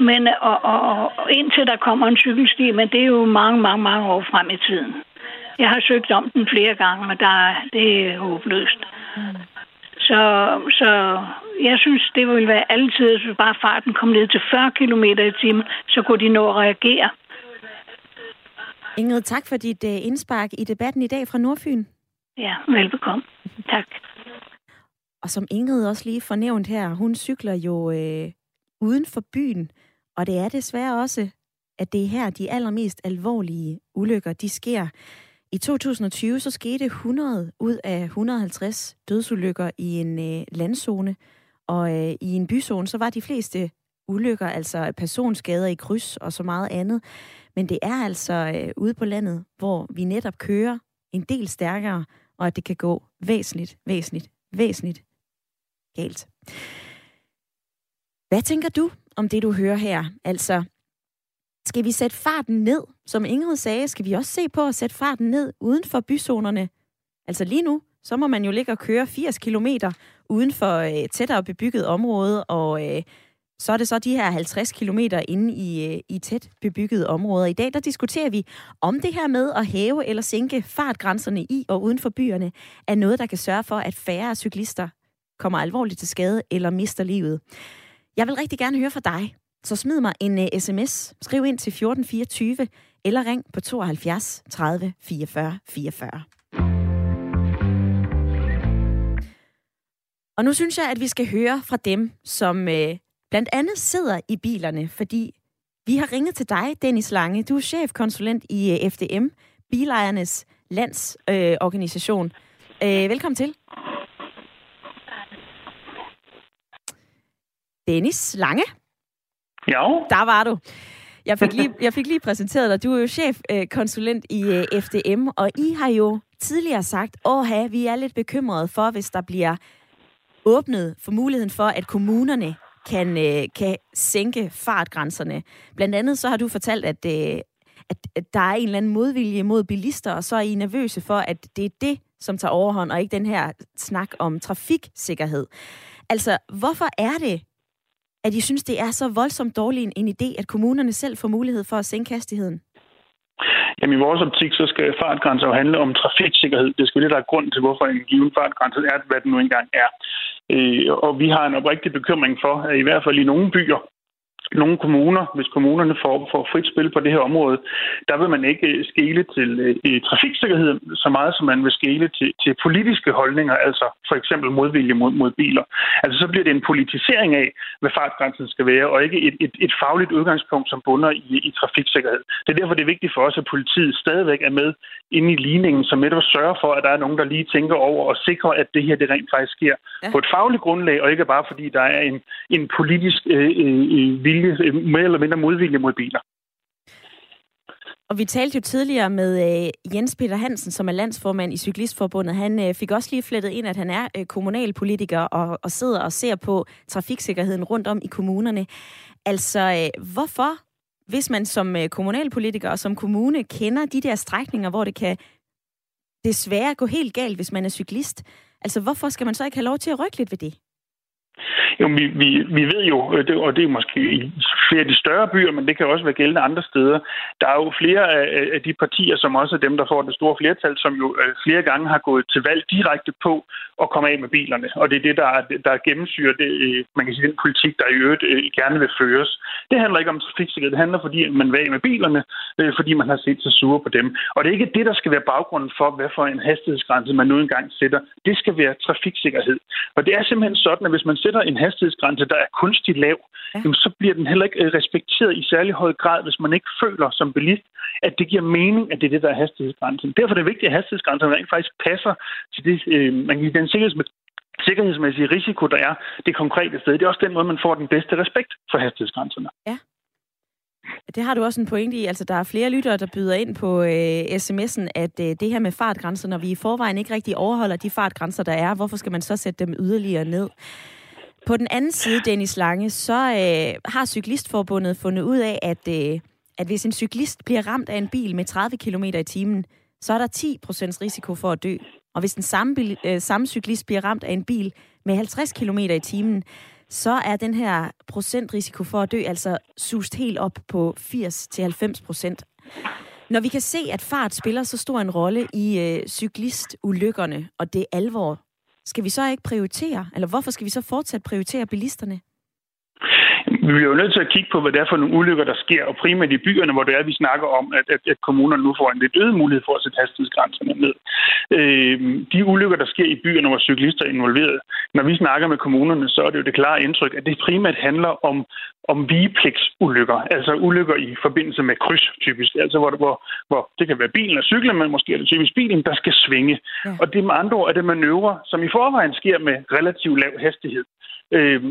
Men og, og, og indtil der kommer en cykelsti, men det er jo mange, mange, mange år frem i tiden. Jeg har søgt om den flere gange, men der, det er håbløst. Mm. Så, så jeg synes, det ville være altid, hvis bare farten kom ned til fyrre kilometer i timen, så kunne de nå at reagere. Ingrid, tak for dit indspark i debatten i dag fra Nordfyn. Ja, velbekomme. Tak. Og som Ingrid også lige fornævnt her, hun cykler jo øh, uden for byen, og det er desværre også, at det er her, de allermest alvorlige ulykker, de sker. I tyve tyve så skete hundrede ud af et hundrede og halvtreds dødsulykker i en øh, landzone, og øh, i en byzone så var de fleste ulykker, altså personskader i kryds og så meget andet. Men det er altså øh, ude på landet, hvor vi netop kører en del stærkere, og at det kan gå væsentligt, væsentligt, væsentligt galt. Hvad tænker du om det, du hører her? Altså, Skal vi sætte farten ned? Som Ingrid sagde, skal vi også se på at sætte farten ned uden for byzonerne. Altså lige nu, så må man jo ligge og køre firs kilometer uden for øh, tættere bebygget område, og øh, så er det så de her halvtreds kilometer inde i, øh, i tæt bebyggede områder. I dag, der diskuterer vi, om det her med at hæve eller sænke fartgrænserne i og uden for byerne, er noget, der kan sørge for, at færre cyklister kommer alvorligt til skade eller mister livet. Jeg vil rigtig gerne høre fra dig. Så smid mig en uh, sms, skriv ind til fjorten fireogtyve, eller ring på tooghalvfjerds tredive fireogfyrre fireogfyrre. Og nu synes jeg, at vi skal høre fra dem, som uh, blandt andet sidder i bilerne, fordi vi har ringet til dig, Dennis Lange. Du er chefkonsulent i uh, F D M, Bilejernes Landsorganisation. Uh, uh, velkommen til. Dennis Lange. Ja. Der var du. Jeg fik lige, jeg fik lige præsenteret dig. Du er jo chefkonsulent i F D M, og I har jo tidligere sagt, åh, vi er lidt bekymrede for, hvis der bliver åbnet for muligheden for, at kommunerne kan, kan sænke fartgrænserne. Blandt andet så har du fortalt, at, at der er en eller anden modvilje mod bilister, og så er I nervøse for, at det er det, som tager overhånd, og ikke den her snak om trafiksikkerhed. Altså, hvorfor er det, at I synes, det er så voldsomt dårlig en idé, at kommunerne selv får mulighed for at sænke hastigheden? Jamen i vores optik, så skal fartgrænser jo handle om trafiksikkerhed. Det skal jo det, der er grund til, hvorfor en given fartgrænse er, hvad den nu engang er. Øh, og vi har en oprigtig bekymring for, at i hvert fald i nogle byer, nogle kommuner, hvis kommunerne får, får frit spil på det her område, der vil man ikke skele til øh, trafiksikkerhed så meget, som man vil skele til, til politiske holdninger, altså for eksempel modvilje mod, mod biler. Altså så bliver det en politisering af, hvad fartgrænsen skal være, og ikke et, et, et fagligt udgangspunkt, som bunder i, i trafiksikkerhed. Det er derfor, det er vigtigt for os, at politiet stadigvæk er med inde i ligningen, som netop sørger for, at der er nogen, der lige tænker over og sikrer, at det her det rent faktisk sker ja. På et fagligt grundlag, og ikke bare fordi der er en, en politisk øh, øh, vilje mere eller mindre modvilje mod biler. Og vi talte jo tidligere med øh, Jens Peter Hansen, som er landsformand i Cyklistforbundet. Han øh, fik også lige flettet ind, at han er øh, kommunalpolitiker og, og sidder og ser på trafiksikkerheden rundt om i kommunerne. Altså, øh, hvorfor, hvis man som øh, kommunalpolitiker og som kommune kender de der strækninger, hvor det kan desværre gå helt galt, hvis man er cyklist, altså hvorfor skal man så ikke have lov til at rykke lidt ved det? Jo, vi, vi, vi ved jo, og det er måske i flere af de større byer, men det kan også være gældende andre steder. Der er jo flere af de partier, som også er dem, der får det store flertal, som jo flere gange har gået til valg direkte på at komme af med bilerne. Og det er det, der, der gennemsyrer det, man kan sige, den politik, der i øvrigt gerne vil føres. Det handler ikke om trafiksikkerhed, det handler fordi man vil af med bilerne, fordi man har set sig sure på dem. Og det er ikke det, der skal være baggrunden for, hvad for en hastighedsgrænse man nu engang sætter. Det skal være trafiksikkerhed. Og det er simpelthen sådan, at hvis man sætter en hastighedsgrænse, der er kunstigt lav, ja. Jamen, så bliver den heller ikke respekteret i særlig høj grad, hvis man ikke føler som bilist, at det giver mening, at det er det, der er hastighedsgrænsen. Derfor er det vigtigt, at hastighedsgrænsen rent faktisk passer til det, øh, man kan sige, den sikkerhedsmæssige, sikkerhedsmæssige risiko, der er det konkrete sted. Det er også den måde, man får den bedste respekt for hastighedsgrænserne. Ja. Det har du også en pointe i. Altså, der er flere lyttere, der byder ind på øh, sms'en, at øh, det her med fartgrænser, når vi i forvejen ikke rigtig overholder de fartgrænser, der er, hvorfor skal man så sætte dem yderligere ned? På den anden side, Dennis Lange, så øh, har Cyklistforbundet fundet ud af, at, øh, at hvis en cyklist bliver ramt af en bil med tredive kilometer i timen, så er der ti procent risiko for at dø. Og hvis den samme, bil, øh, samme cyklist bliver ramt af en bil med halvtreds kilometer i timen, så er den her procentrisiko for at dø altså sust helt op på firs til halvfems procent. Når vi kan se, at fart spiller så stor en rolle i øh, cyklistulykkerne, og det er alvor, skal vi så ikke prioritere, eller hvorfor skal vi så fortsat prioritere bilisterne? Vi er jo nødt til at kigge på, hvad det er for nogle ulykker, der sker, og primært i byerne, hvor det er, vi snakker om, at, at, at kommunerne nu får en lidt øget mulighed for at sætte hastighedsgrænserne ned. Øh, de ulykker, der sker i byerne, hvor cyklister er involveret, når vi snakker med kommunerne, så er det jo det klare indtryk, at det primært handler om, om vigepligtsulykker, altså ulykker i forbindelse med kryds, typisk, altså hvor, hvor, hvor det kan være bilen og cyklen, men måske er det typisk bilen, der skal svinge. Ja. Og det med andre ord er det manøvrer, som i forvejen sker med relativt lav hastighed.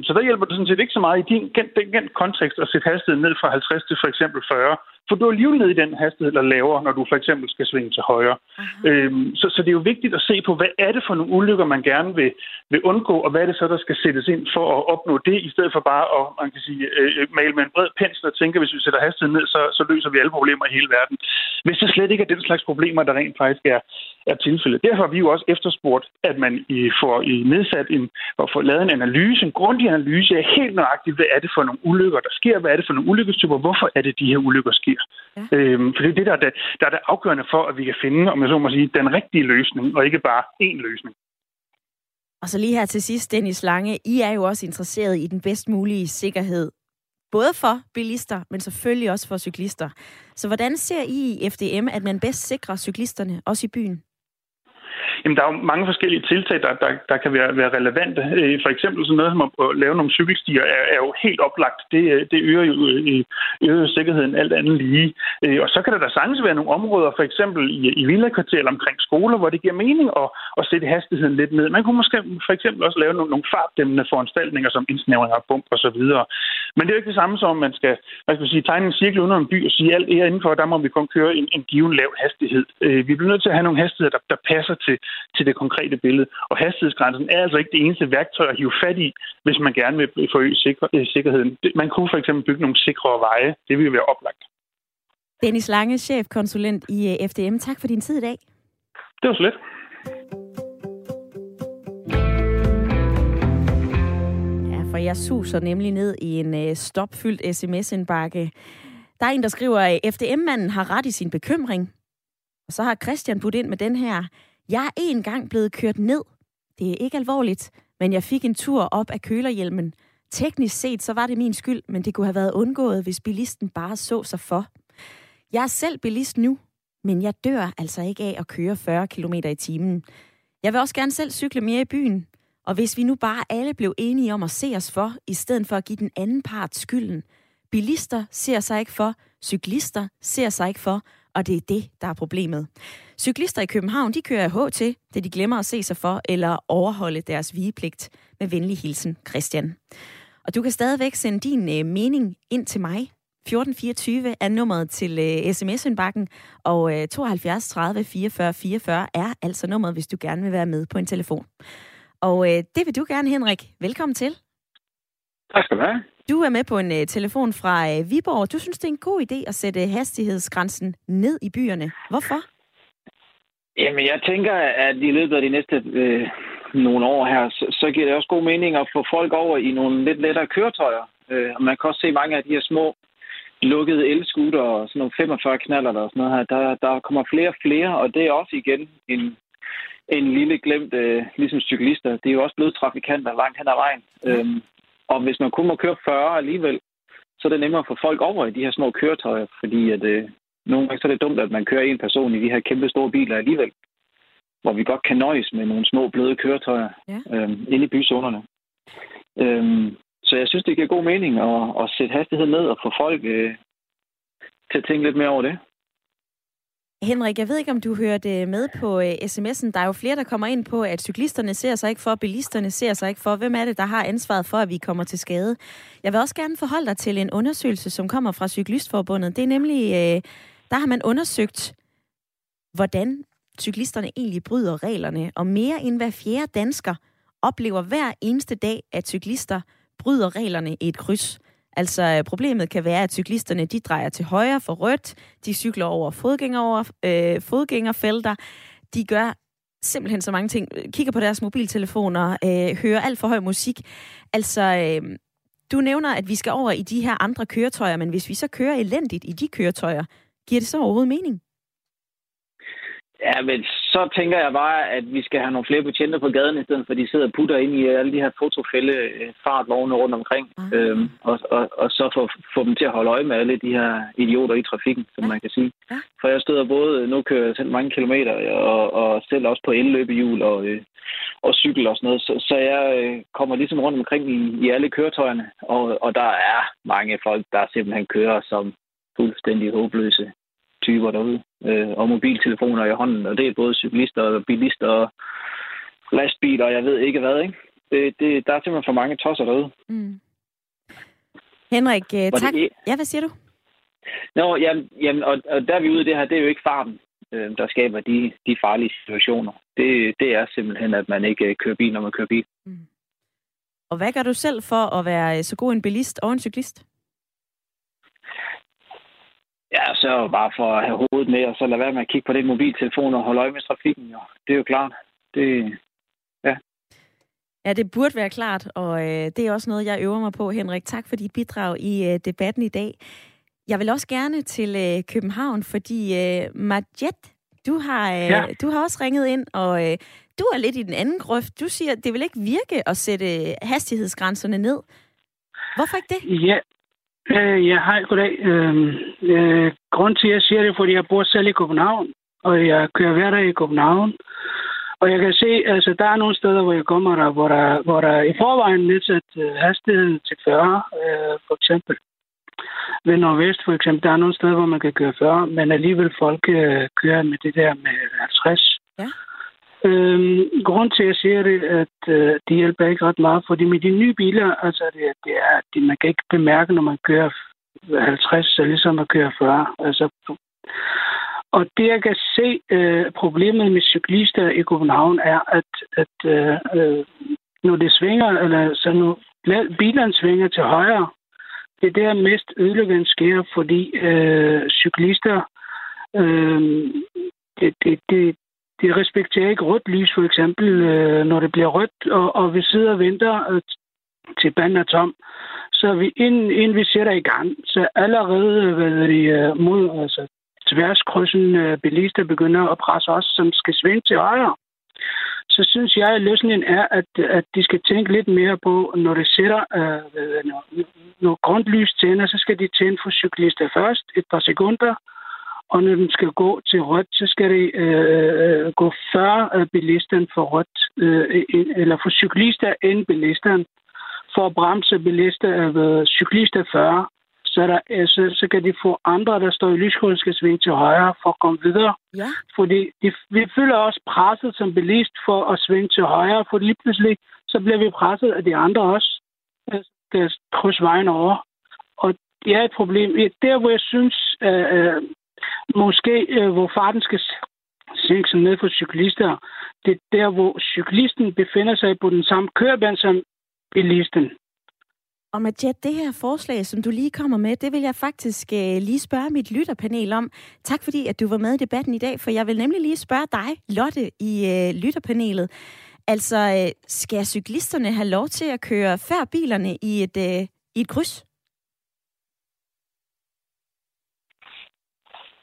Så der hjælper det sådan set ikke så meget i den, den, den kontekst at sætte hastigheden ned fra halvtreds til for eksempel fyrre, for du er alligevel nede i den hastighed, der laver, når du for eksempel skal svinge til højre. Øhm, så, så det er jo vigtigt at se på, hvad er det for nogle ulykker, man gerne vil, vil undgå, og hvad er det så, der skal sættes ind for at opnå det, i stedet for bare at man kan sige, øh, male med en bred pensel og tænke, at hvis vi sætter hastigheden ned, så, så løser vi alle problemer i hele verden. Hvis det slet ikke er den slags problemer, der rent faktisk er, er tilfældet. Derfor har vi jo også efterspurgt, at man i, får i nedsat en, og får lavet en analyse, en grundig analyse af helt nøjagtigt, hvad er det for nogle ulykker, der sker, hvad er det for nogle ulykkestyper, hvorfor er det de her ulykker sker. Ja. Øhm, for det er det, der er det, der er det afgørende for, at vi kan finde, om jeg så må sige, den rigtige løsning, og ikke bare én løsning. Og så lige her til sidst, Dennis Lange, I er jo også interesseret i den bedst mulige sikkerhed, både for bilister, men selvfølgelig også for cyklister. Så hvordan ser I i F D M, at man bedst sikrer cyklisterne, også i byen? Jamen, der er jo mange forskellige tiltag, der, der, der kan være, være relevante. For eksempel sådan noget som at lave nogle cykelstier er, er jo helt oplagt. Det, det øger jo øger sikkerheden alt andet lige. Og så kan der da sagtens være nogle områder, for eksempel i, i villakvarterer omkring skoler, hvor det giver mening at, at sætte hastigheden lidt ned. Man kunne måske for eksempel også lave nogle, nogle fartdæmmende foranstaltninger, som indsnævringer, bump og så videre. Men det er jo ikke det samme som, at man skal, man skal sige, tegne en cirkel under en by og sige, alt er indenfor, der må vi kun køre en, en given lav hastighed. Vi bliver nødt til at have nogle hastigheder, der, der passer til til det konkrete billede. Og hastighedsgrænsen er altså ikke det eneste værktøj at hive fat i, hvis man gerne vil forøge sikkerheden. Man kunne for eksempel bygge nogle sikrere veje. Det ville være oplagt. Dennis Lange, chefkonsulent i F D M. Tak for din tid i dag. Det var så lidt. Ja, for jeg suser nemlig ned i en stopfyldt sms-indbakke. Der er en, der skriver, at F D M-manden har ret i sin bekymring. Og så har Christian budt ind med den her. Jeg er en gang blevet kørt ned. Det er ikke alvorligt, men jeg fik en tur op af kølerhjelmen. Teknisk set, så var det min skyld, men det kunne have været undgået, hvis bilisten bare så sig for. Jeg er selv bilist nu, men jeg dør altså ikke af at køre fyrre kilometer i timen. Jeg vil også gerne selv cykle mere i byen. Og hvis vi nu bare alle blev enige om at se os for, i stedet for at give den anden part skylden. Bilister ser sig ikke for, cyklister ser sig ikke for, og det er det, der er problemet. Cyklister i København, de kører H T, da de glemmer at se sig for eller overholde deres vigepligt. Med venlig hilsen, Christian. Og du kan stadigvæk sende din øh, mening ind til mig. fjorten fireogtyve er nummeret til øh, sms-indbakken, og øh, tooghalvfjerds tredive fireogfyrre fireogfyrre er altså nummeret, hvis du gerne vil være med på en telefon. Og øh, det vil du gerne, Henrik. Velkommen til. Tak skal du have. Du er med på en uh, telefon fra uh, Viborg. Du synes, det er en god idé at sætte hastighedsgrænsen ned i byerne. Hvorfor? Jamen, jeg tænker, at i løbet af de næste øh, nogle år her, så, så giver det også god mening at få folk over i nogle lidt lettere køretøjer. Øh, og man kan også se mange af de her små lukkede elskutter og sådan nogle femogfyrre knaller og sådan noget her. Der, der kommer flere og flere, og det er også igen en... en lille glemt, øh, ligesom cyklister. Det er jo også blevet trafikanter langt hen ad vejen. Mm. Øhm, og hvis man kun må køre fyrre alligevel, så er det nemmere at få folk over i de her små køretøjer, fordi at, øh, nogle gange så er det dumt, at man kører en person i de her kæmpe store biler alligevel, hvor vi godt kan nøjes med nogle små bløde køretøjer yeah. øhm, inde i byzonerne. Øhm, så jeg synes, det giver god mening at, at sætte hastighed ned og få folk øh, til at tænke lidt mere over det. Henrik, jeg ved ikke, om du hørte med på sms'en. Der er jo flere, der kommer ind på, at cyklisterne ser sig ikke for, bilisterne ser sig ikke for. Hvem er det, der har ansvaret for, at vi kommer til skade? Jeg vil også gerne forholde dig til en undersøgelse, som kommer fra Cyklistforbundet. Det er nemlig, der har man undersøgt, hvordan cyklisterne egentlig bryder reglerne. Og mere end hver fjerde dansker oplever hver eneste dag, at cyklister bryder reglerne i et kryds. Altså problemet kan være, at cyklisterne de drejer til højre for rødt, de cykler over fodgænger, over, øh, fodgængerfelter, de gør simpelthen så mange ting, kigger på deres mobiltelefoner, øh, hører alt for høj musik. Altså, øh, du nævner, at vi skal over i de her andre køretøjer, men hvis vi så kører elendigt i de køretøjer, giver det så overhovedet mening? Ja, men så tænker jeg bare, at vi skal have nogle flere betjente på gaden, i stedet for de sidder og putter ind i alle de her fotofælde fartvogne rundt omkring, mm. øhm, og, og, og så få, få dem til at holde øje med alle de her idioter i trafikken, som ja. man kan sige. Ja. For jeg støder både, nu kører jeg selv mange kilometer, og, og selv også på elløbehjul og, øh, og cykel og sådan noget, så, så jeg øh, kommer ligesom rundt omkring i, i alle køretøjerne, og, og der er mange folk, der simpelthen kører som fuldstændig håbløse typer derude, øh, og mobiltelefoner i hånden, og det er både cyklister og bilister og lastbiler, og jeg ved ikke hvad, ikke? Det, det, der er simpelthen for mange tosser derude. Mm. Henrik, øh, tak. Det, ja, hvad siger du? Nå, jamen, jamen og, og der er vi ude i det her, det er jo ikke farten, øh, der skaber de, de farlige situationer. Det, det er simpelthen, at man ikke kører bil, når man kører bil. Mm. Og hvad gør du selv for at være så god en bilist og en cyklist? Ja, så bare for at have hovedet med, og så lade være med at kigge på den mobiltelefon og holde øje med trafikken. Jo. Det er jo klart. Det, ja. Ja, det burde være klart, og øh, det er også noget, jeg øver mig på, Henrik. Tak for dit bidrag i øh, debatten i dag. Jeg vil også gerne til øh, København, fordi øh, Marjet, du har, øh, ja. du har også ringet ind, og øh, du er lidt i den anden grøft. Du siger, at det vil ikke virke at sætte hastighedsgrænserne ned. Hvorfor ikke det? Ja, øh, ja hej, goddag. Øh, øh, grunden til, at jeg siger det, er, fordi jeg bor selv i København, og jeg kører hver dag i København. Og jeg kan se, at altså, der er nogle steder, hvor jeg kommer, der, hvor, der, hvor der i forvejen er nedsat øh, hastigheden til fyrre, øh, for eksempel. Ved Nordvest, for eksempel, der er nogle steder, hvor man kan køre fyrre, men alligevel folk øh, kører med det der med halvtreds. Ja. Øhm, grunden til, at jeg siger det, at øh, det hjælper ikke ret meget, fordi med de nye biler, altså det, det er, det, man kan ikke bemærke, når man kører halvtreds, så ligesom at køre fyrre. Altså... Og det, jeg kan se, øh, problemet med cyklister i København er, at, at øh, når det svinger, eller så nu bilerne svinger til højre, det er der mest ødelæggende sker, fordi øh, cyklister, øh, det, det, det, de respekterer ikke rødt lys, for eksempel, øh, når det bliver rødt, og, og vi sidder og venter øh, til banden er tom. Så vi, inden, inden vi sætter i gang, så allerede ved de øh, mod, altså, tværskrydsen bilister begynder at presse os, som skal svinge til højre. Så synes jeg, at løsningen er, at, at de skal tænke lidt mere på, når de sætter øh, når, når grøntlys tænder, så skal de tænde for cyklister først et par sekunder, og når de skal gå til rødt, så skal de øh, gå før bilisten for rødt, øh, eller for cyklister end bilisten, for at bremse bilister, øh, cyklister fyrre. Så, der, så, så kan de få andre, der står i lyskrydset, skal svinge til højre for at komme videre. Ja. Fordi de, vi føler også presset som bilist for at svinge til højre, for lige pludselig så bliver vi presset af de andre også, der krydser vejen over. Og det er et problem. Der, hvor jeg synes, øh, måske, øh, hvor farten skal sænke sig ned for cyklister, det er der, hvor cyklisten befinder sig på den samme kørebane som bilisten. Og Majed, det her forslag, som du lige kommer med, det vil jeg faktisk øh, lige spørge mit lytterpanel om. Tak fordi, at du var med i debatten i dag, for jeg vil nemlig lige spørge dig, Lotte, i øh, lytterpanelet. Altså, øh, skal cyklisterne have lov til at køre før bilerne i et, øh, i et kryds?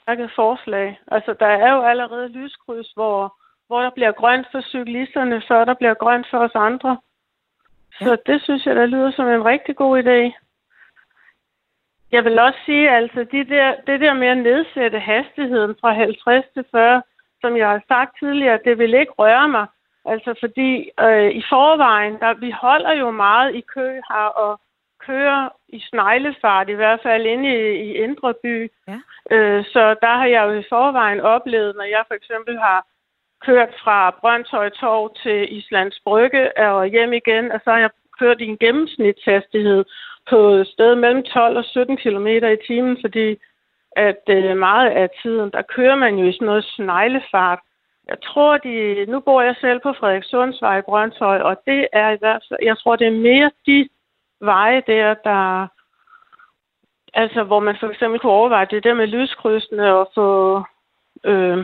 Tak et forslag. Altså, der er jo allerede lyskryds, hvor, hvor der bliver grønt for cyklisterne, før der bliver grønt for os andre. Ja. Så det synes jeg, der lyder som en rigtig god idé. Jeg vil også sige, altså de der, det der med at nedsætte hastigheden fra halvtreds til fyrre, som jeg har sagt tidligere, det vil ikke røre mig. Altså fordi øh, i forvejen, der, vi holder jo meget i kø her og kører i sneglefart, i hvert fald inde i, i Indre By. Ja. Øh, så der har jeg jo i forvejen oplevet, når jeg for eksempel har kørt fra Brøndshøj Torv til Islands Brygge og hjem igen, og så har jeg kørt i en gennemsnitshastighed på et sted mellem tolv og sytten kilometer i timen, fordi at meget af tiden, der kører man jo i sådan noget sneglefart. Jeg tror, de... Nu bor jeg selv på Frederikssundsvej i Brøndshøj, og det er i hvert fald... Jeg tror, det er mere de veje der, der... Altså, hvor man for eksempel kunne overveje det der med lyskrydsene og få... Øh...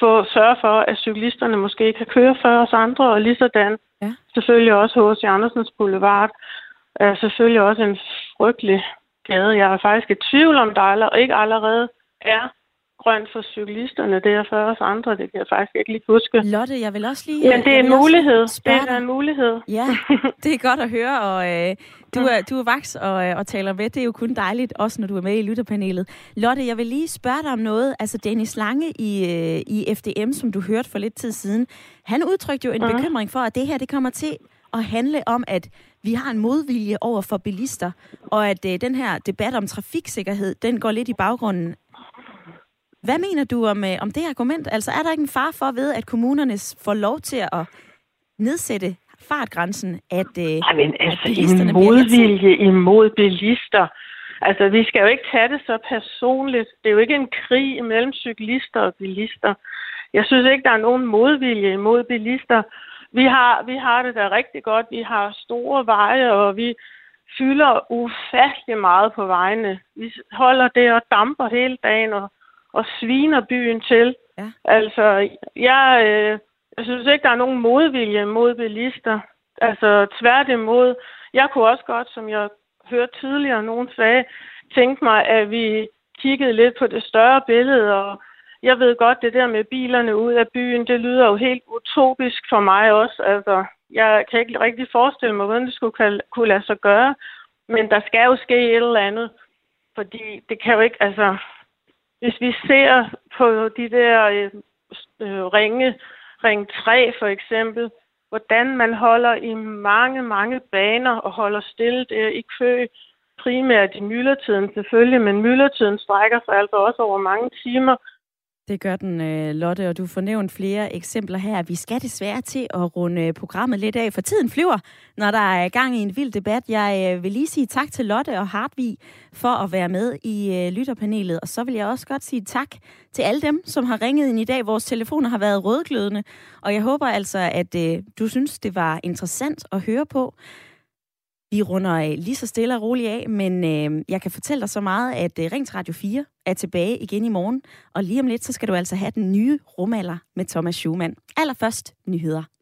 for at sørge for, at cyklisterne måske kan køre før os andre, og ligesådan ja. Selvfølgelig også H C Andersens Boulevard er selvfølgelig også en frygtelig gade. Jeg er faktisk i tvivl om, der ikke allerede er grønt for cyklisterne. Det er før os andre, det kan jeg faktisk ikke lige huske. Lotte, jeg vil også lige... Men det er en mulighed. Det er en mulighed. Ja, det er godt at høre, og øh, du, er, du er vaks og, øh, og taler med. Det er jo kun dejligt, også når du er med i lytterpanelet. Lotte, jeg vil lige spørge dig om noget. Altså Dennis Lange i, øh, i F D M, som du hørte for lidt tid siden, han udtrykte jo en uh-huh. bekymring for, at det her det kommer til at handle om, at vi har en modvilje over for bilister, og at øh, den her debat om trafiksikkerhed, den går lidt i baggrunden. Hvad mener du om, øh, om det argument? Altså, er der ikke en fare for ved, at kommunerne får lov til at nedsætte fartgrænsen, at, øh, Ej, men, altså, at bilisterne imod, bliver... Imod bilister. Altså, vi skal jo ikke tage det så personligt. Det er jo ikke en krig mellem cyklister og bilister. Jeg synes ikke, der er nogen modvilje imod bilister. Vi har, vi har det da rigtig godt. Vi har store veje, og vi fylder ufattelig meget på vejene. Vi holder det og damper hele dagen og, og sviner byen til. Ja. Altså, jeg, øh, jeg synes ikke, der er nogen modvilje mod bilister. Altså, tværtimod. Jeg kunne også godt, som jeg hørte tidligere, nogen sagde, tænkte mig, at vi kiggede lidt på det større billede, og jeg ved godt, det der med bilerne ud af byen, det lyder jo helt utopisk for mig også. Altså, jeg kan ikke rigtig forestille mig, hvordan det skulle kunne lade sig gøre, men der skal jo ske et eller andet, fordi det kan jo ikke, altså, hvis vi ser på de der øh, ringe, ring tre for eksempel, hvordan man holder i mange, mange baner og holder stille der i kø, primært i myldretiden selvfølgelig, men myldretiden strækker sig altså også over mange timer. Det gør den, Lotte, og du får nævnt flere eksempler her. Vi skal desværre til at runde programmet lidt af, for tiden flyver, når der er gang i en vild debat. Jeg vil lige sige tak til Lotte og Hartvig for at være med i lytterpanelet, og så vil jeg også godt sige tak til alle dem, som har ringet ind i dag. Vores telefoner har været rødglødende, og jeg håber altså, at du synes, det var interessant at høre på. Vi runder lige så stille og roligt af, men øh, jeg kan fortælle dig så meget, at øh, Ring til Radio fire er tilbage igen i morgen. Og lige om lidt, så skal du altså have den nye rumalder med Thomas Schumann. Allerførst nyheder.